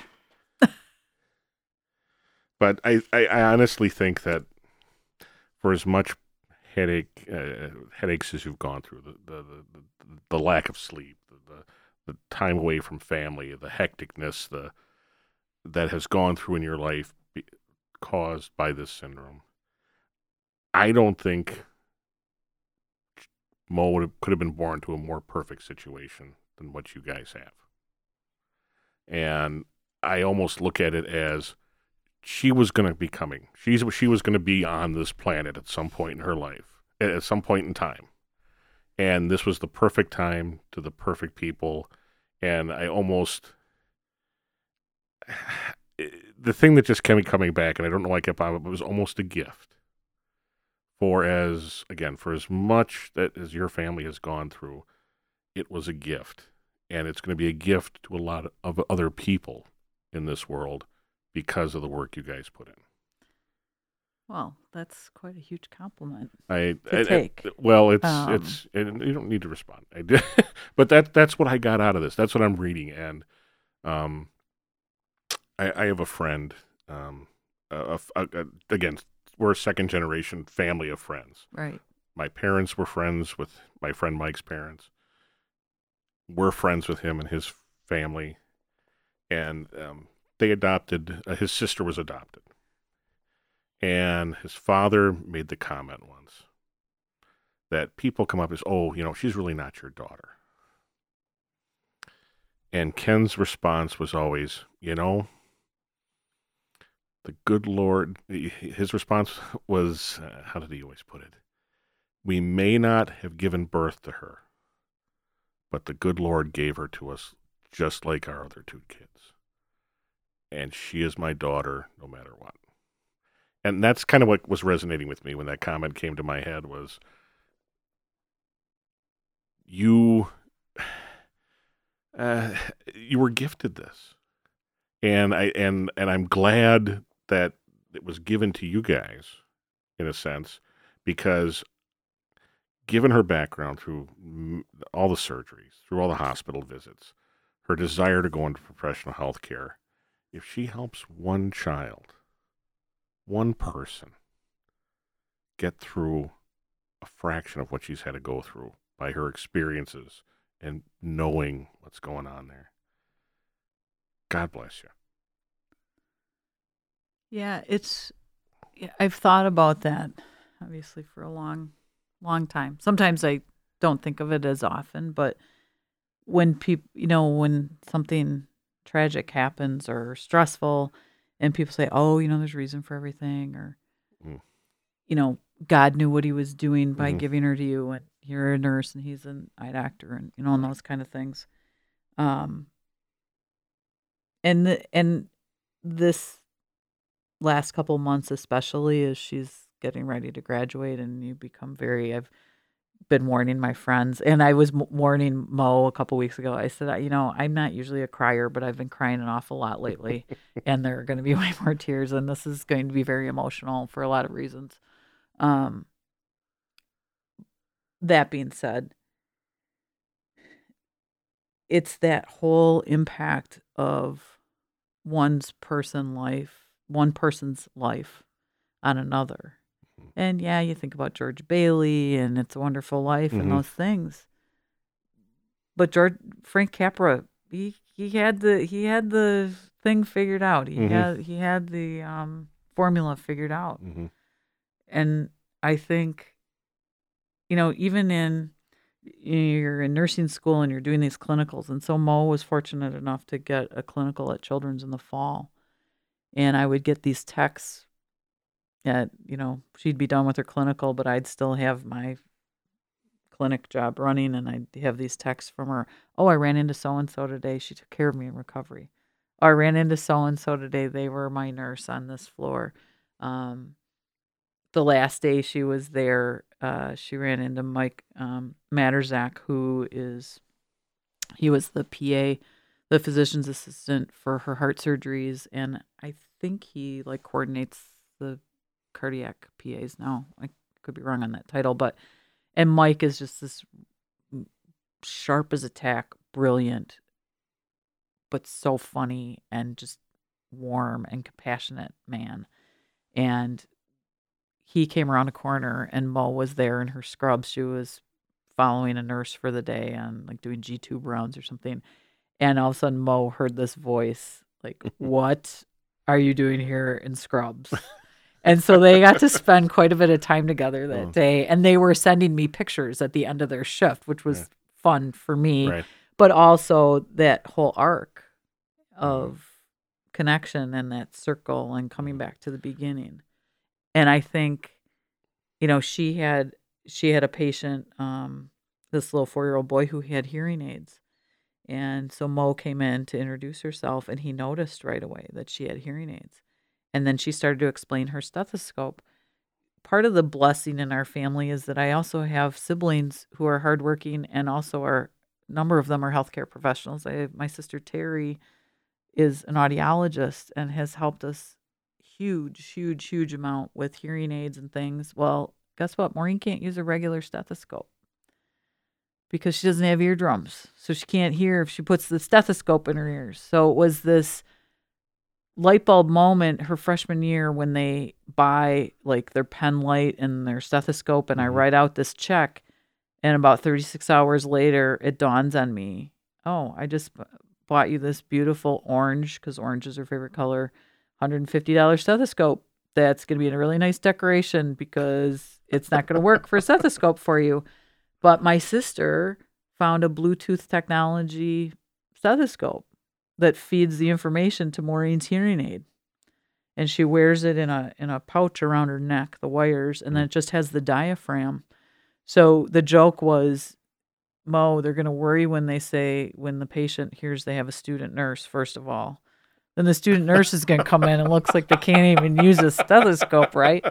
But I honestly think that for as much headaches as you've gone through, the lack of sleep, the time away from family, the hecticness that has gone through in your life caused by this syndrome, I don't think Mo could have been born to a more perfect situation than what you guys have. And I almost look at it as she was going to be coming. She was going to be on this planet at some point in her life, at some point in time. And this was the perfect time to the perfect people. And I almost, the thing that just kept coming back, and I don't know why I kept on it, but it was almost a gift. For as much that as your family has gone through, it was a gift. And it's going to be a gift to a lot of other people in this world because of the work you guys put in. Well, that's quite a huge compliment to take. It's and you don't need to respond. I did, but that's what I got out of this. That's what I'm reading, and I have a friend. Again, we're a second generation family of friends. Right. My parents were friends with my friend Mike's parents. We're friends with him and his family, and they adopted. His sister was adopted. And his father made the comment once that people come up as, she's really not your daughter. And Ken's response was always, the good Lord, his response was, how did he always put it? We may not have given birth to her, but the good Lord gave her to us just like our other two kids. And she is my daughter no matter what. And that's kind of what was resonating with me when that comment came to my head was, you were gifted this, and I'm glad that it was given to you guys, in a sense, because given her background through all the surgeries, through all the hospital visits, her desire to go into professional health care, if she helps one child, one person get through a fraction of what she's had to go through by her experiences and knowing what's going on there, God bless you. Yeah, I've thought about that, obviously, for a long time. Sometimes I don't think of it as often, but when people, when something tragic happens or stressful and people say, oh, there's a reason for everything, or, God knew what he was doing by giving her to you, and you're a nurse and he's an eye doctor, and, and those kind of things. And this last couple months, especially as she's getting ready to graduate, and you become I've been warning my friends, and I was warning Mo a couple weeks ago. I said, I'm not usually a crier, but I've been crying an awful lot lately, and there are going to be way more tears, and this is going to be very emotional for a lot of reasons. That being said, it's that whole impact of one person's life on another. And yeah, you think about George Bailey and It's a Wonderful Life and those things. But Frank Capra, he had the thing figured out. He had the formula figured out. And I think, even in you're in nursing school and you're doing these clinicals, and so Mo was fortunate enough to get a clinical at Children's in the fall, and I would get these texts. At, she'd be done with her clinical, but I'd still have my clinic job running, and I'd have these texts from her. Oh, I ran into so-and-so today. She took care of me in recovery. Oh, I ran into so-and-so today. They were my nurse on this floor. The last day she was there, she ran into Mike Matterzak, he was the PA, the physician's assistant for her heart surgeries, and I think he coordinates the cardiac PAs now. I could be wrong on that title, and Mike is just this sharp as a tack, brilliant, but so funny and just warm and compassionate man. And he came around a corner, and Mo was there in her scrubs. She was following a nurse for the day and doing G-tube rounds or something. And all of a sudden Mo heard this voice, what are you doing here in scrubs? And so they got to spend quite a bit of time together that day. And they were sending me pictures at the end of their shift, which was fun for me. Right. But also that whole arc of connection and that circle and coming back to the beginning. And I think, she had a patient, this little 4-year-old boy who had hearing aids. And so Mo came in to introduce herself, and he noticed right away that she had hearing aids. And then she started to explain her stethoscope. Part of the blessing in our family is that I also have siblings who are hardworking, and also a number of them are healthcare professionals. My sister Terry is an audiologist and has helped us huge amount with hearing aids and things. Well, guess what? Maureen can't use a regular stethoscope because she doesn't have eardrums. So she can't hear if she puts the stethoscope in her ears. So it was this light bulb moment her freshman year when they buy their pen light and their stethoscope, and I write out this check, and about 36 hours later it dawns on me, oh, I just bought you this beautiful orange, because orange is her favorite color, $150 stethoscope that's going to be a really nice decoration, because it's not going to work for a stethoscope for you. But my sister found a Bluetooth technology stethoscope that feeds the information to Maureen's hearing aid. And she wears it in a pouch around her neck, the wires, and then it just has the diaphragm. So the joke was, Mo, they're going to worry when the patient hears they have a student nurse, first of all. Then the student nurse is going to come in and looks like they can't even use a stethoscope, right?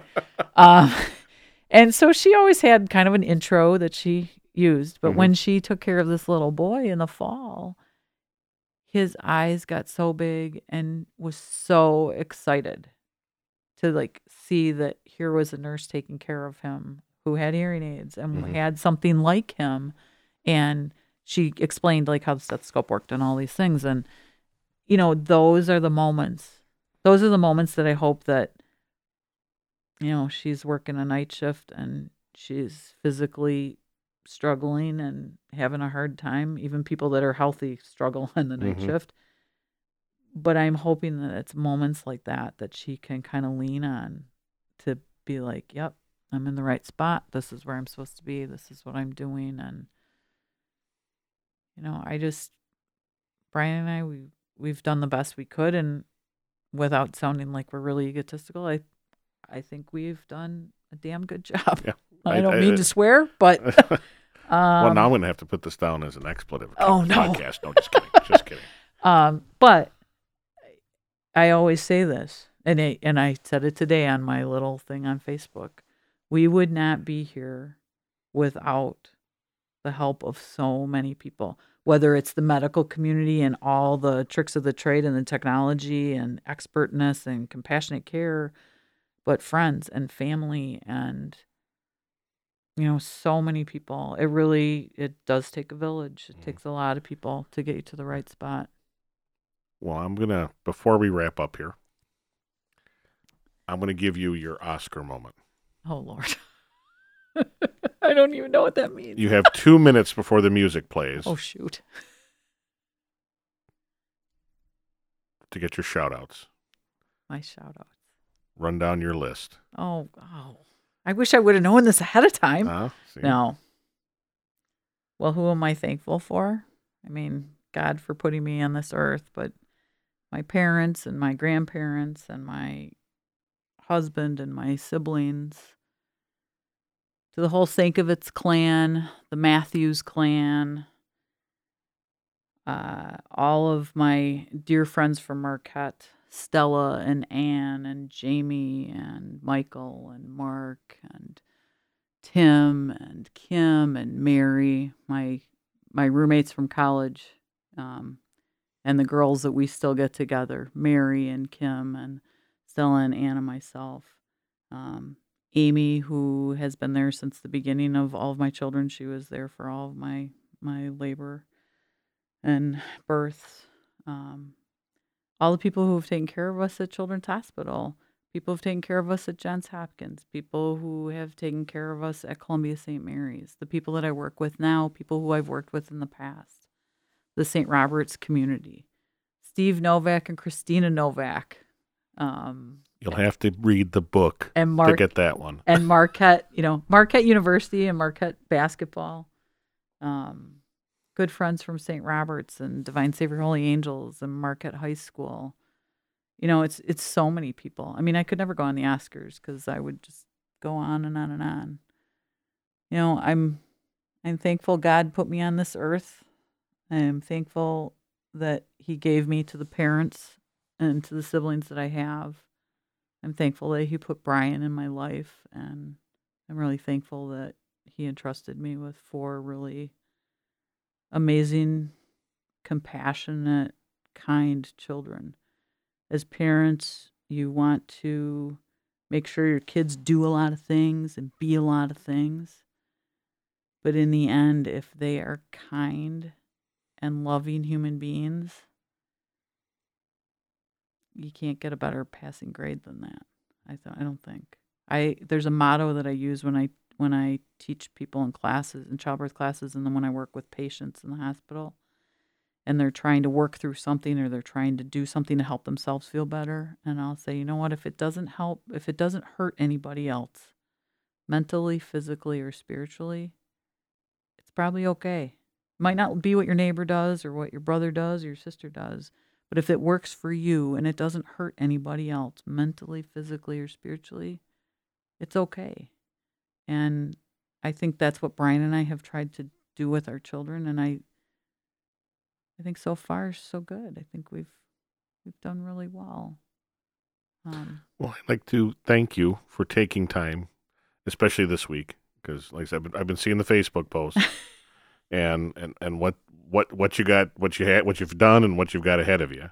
And so she always had kind of an intro that she used. But when she took care of this little boy in the fall, his eyes got so big and was so excited to see that here was a nurse taking care of him who had hearing aids and had something like him. And she explained how the stethoscope worked and all these things. And, those are the moments. Those are the moments that I hope that, she's working a night shift and she's physically struggling and having a hard time. Even people that are healthy struggle on the night shift. But I'm hoping that it's moments like that that she can kind of lean on to be like, yep, I'm in the right spot. This is where I'm supposed to be. This is what I'm doing. And, you know, I just, Brian and I, we've done the best we could. And without sounding like we're really egotistical, I think we've done a damn good job. Yeah, I don't mean to swear, but. Well, now I'm going to have to put this down as an expletive podcast. No, just kidding. Just kidding. But I always say this, and I said it today on my little thing on Facebook. We would not be here without the help of so many people, whether it's the medical community and all the tricks of the trade and the technology and expertness and compassionate care, but friends and family and, you know, so many people. It does take a village. It takes a lot of people to get you to the right spot. Well, before we wrap up here, I'm going to give you your Oscar moment. Oh, Lord. I don't even know what that means. You have 2 minutes before the music plays. Oh, shoot. To get your shout-outs. My shout-outs. Run down your list. Oh. I wish I would have known this ahead of time. No. Well, who am I thankful for? I mean, God for putting me on this earth, but my parents and my grandparents and my husband and my siblings, to the whole Sankovitz clan, the Matthews clan, all of my dear friends from Marquette, Stella and Ann and Jamie and Michael and Mark and Tim and Kim and Mary, my roommates from college, and the girls that we still get together, Mary and Kim and Stella and Ann and myself. Amy, who has been there since the beginning of all of my children. She was there for all of my labor and births. All the people who have taken care of us at Children's Hospital, people who have taken care of us at Johns Hopkins, people who have taken care of us at Columbia St. Mary's, the people that I work with now, people who I've worked with in the past, the St. Robert's community, Steve Novak and Christina Novak. You'll have to read the book to get that one. And Marquette, Marquette University and Marquette basketball. Good friends from St. Robert's and Divine Savior Holy Angels and Marquette High School. It's so many people. I mean, I could never go on the Oscars because I would just go on and on and on. I'm thankful God put me on this earth. I am thankful that he gave me to the parents and to the siblings that I have. I'm thankful that he put Brian in my life, and I'm really thankful that he entrusted me with 4 really amazing, compassionate, kind children. As parents, you want to make sure your kids do a lot of things and be a lot of things. But in the end, if they are kind and loving human beings, you can't get a better passing grade than that. I don't think. There's a motto that I use when I teach people in classes, in childbirth classes, and then when I work with patients in the hospital and they're trying to work through something or they're trying to do something to help themselves feel better. And I'll say, you know what, if it doesn't hurt anybody else, mentally, physically, or spiritually, it's probably okay. It might not be what your neighbor does or what your brother does or your sister does, but if it works for you and it doesn't hurt anybody else, mentally, physically, or spiritually, it's okay. And I think that's what Brian and I have tried to do with our children. And I think so far, so good. I think we've done really well. Well, I'd like to thank you for taking time, especially this week, because like I said, I've been seeing the Facebook posts and what you got, what you've done, and what you've got ahead of you.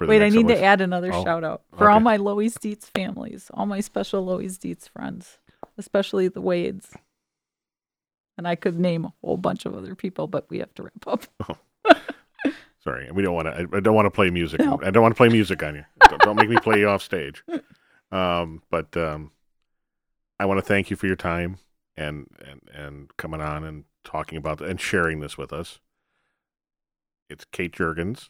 Wait, I need to add another shout out for all my Loeys-Dietz families, all my special Loeys-Dietz friends, especially the Wades. And I could name a whole bunch of other people, but we have to wrap up. Oh. Sorry, I don't want to play music. No. I don't want to play music on you. Don't make me play you off stage. But I want to thank you for your time and coming on and talking about and sharing this with us. It's Kate Juergens.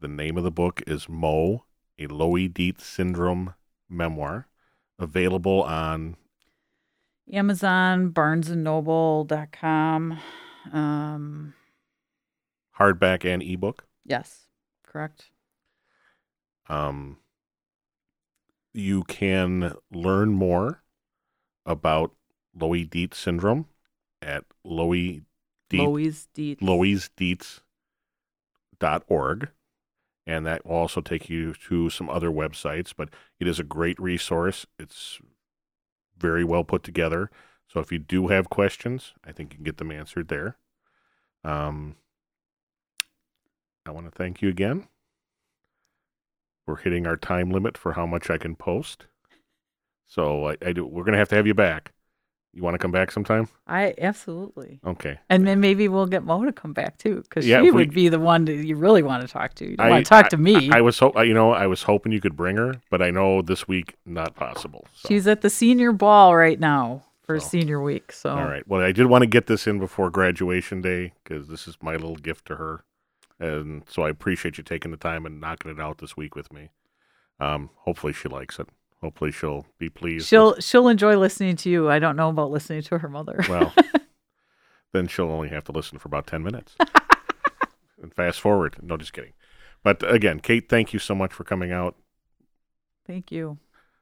The name of the book is Mo, a Loeys-Dietz Syndrome Memoir, available on Amazon, BarnesandNoble.com. Hardback and ebook? Yes, correct. You can learn more about Loeys-Dietz syndrome at Loeys-Dietz.org, and that will also take you to some other websites, but it is a great resource. It's very well put together, so if you do have questions, I think you can get them answered there. I want to thank you again. We're hitting our time limit for how much I can post, so I do. We're gonna have to have you back. You want to come back sometime? I absolutely. Okay. And then maybe we'll get Mo to come back too, because she would be the one that you really want to talk to. You don't want to talk to me. I was hoping you could bring her, but I know this week not possible. So. She's at the senior ball right now for senior week. So all right. Well, I did want to get this in before graduation day because this is my little gift to her, and so I appreciate you taking the time and knocking it out this week with me. Hopefully she likes it. Hopefully she'll be pleased. She'll enjoy listening to you. I don't know about listening to her mother. Well, then she'll only have to listen for about 10 minutes. And fast forward. No, just kidding. But again, Kate, thank you so much for coming out. Thank you.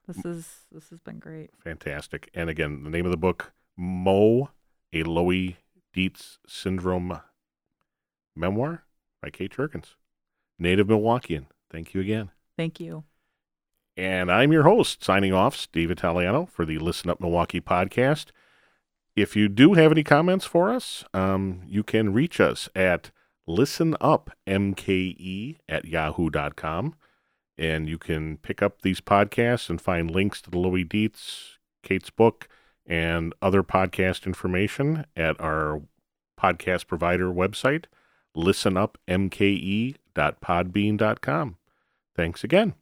This has been great. Fantastic. And again, the name of the book, Mo, a Loeys-Dietz Syndrome Memoir by Kate Juergens, native Milwaukeean. Thank you again. Thank you. And I'm your host, signing off, Steve Italiano, for the Listen Up Milwaukee podcast. If you do have any comments for us, you can reach us at listenupmke@yahoo.com. And you can pick up these podcasts and find links to the Loeys-Dietz, Kate's book, and other podcast information at our podcast provider website, listenupmke.podbean.com. Thanks again.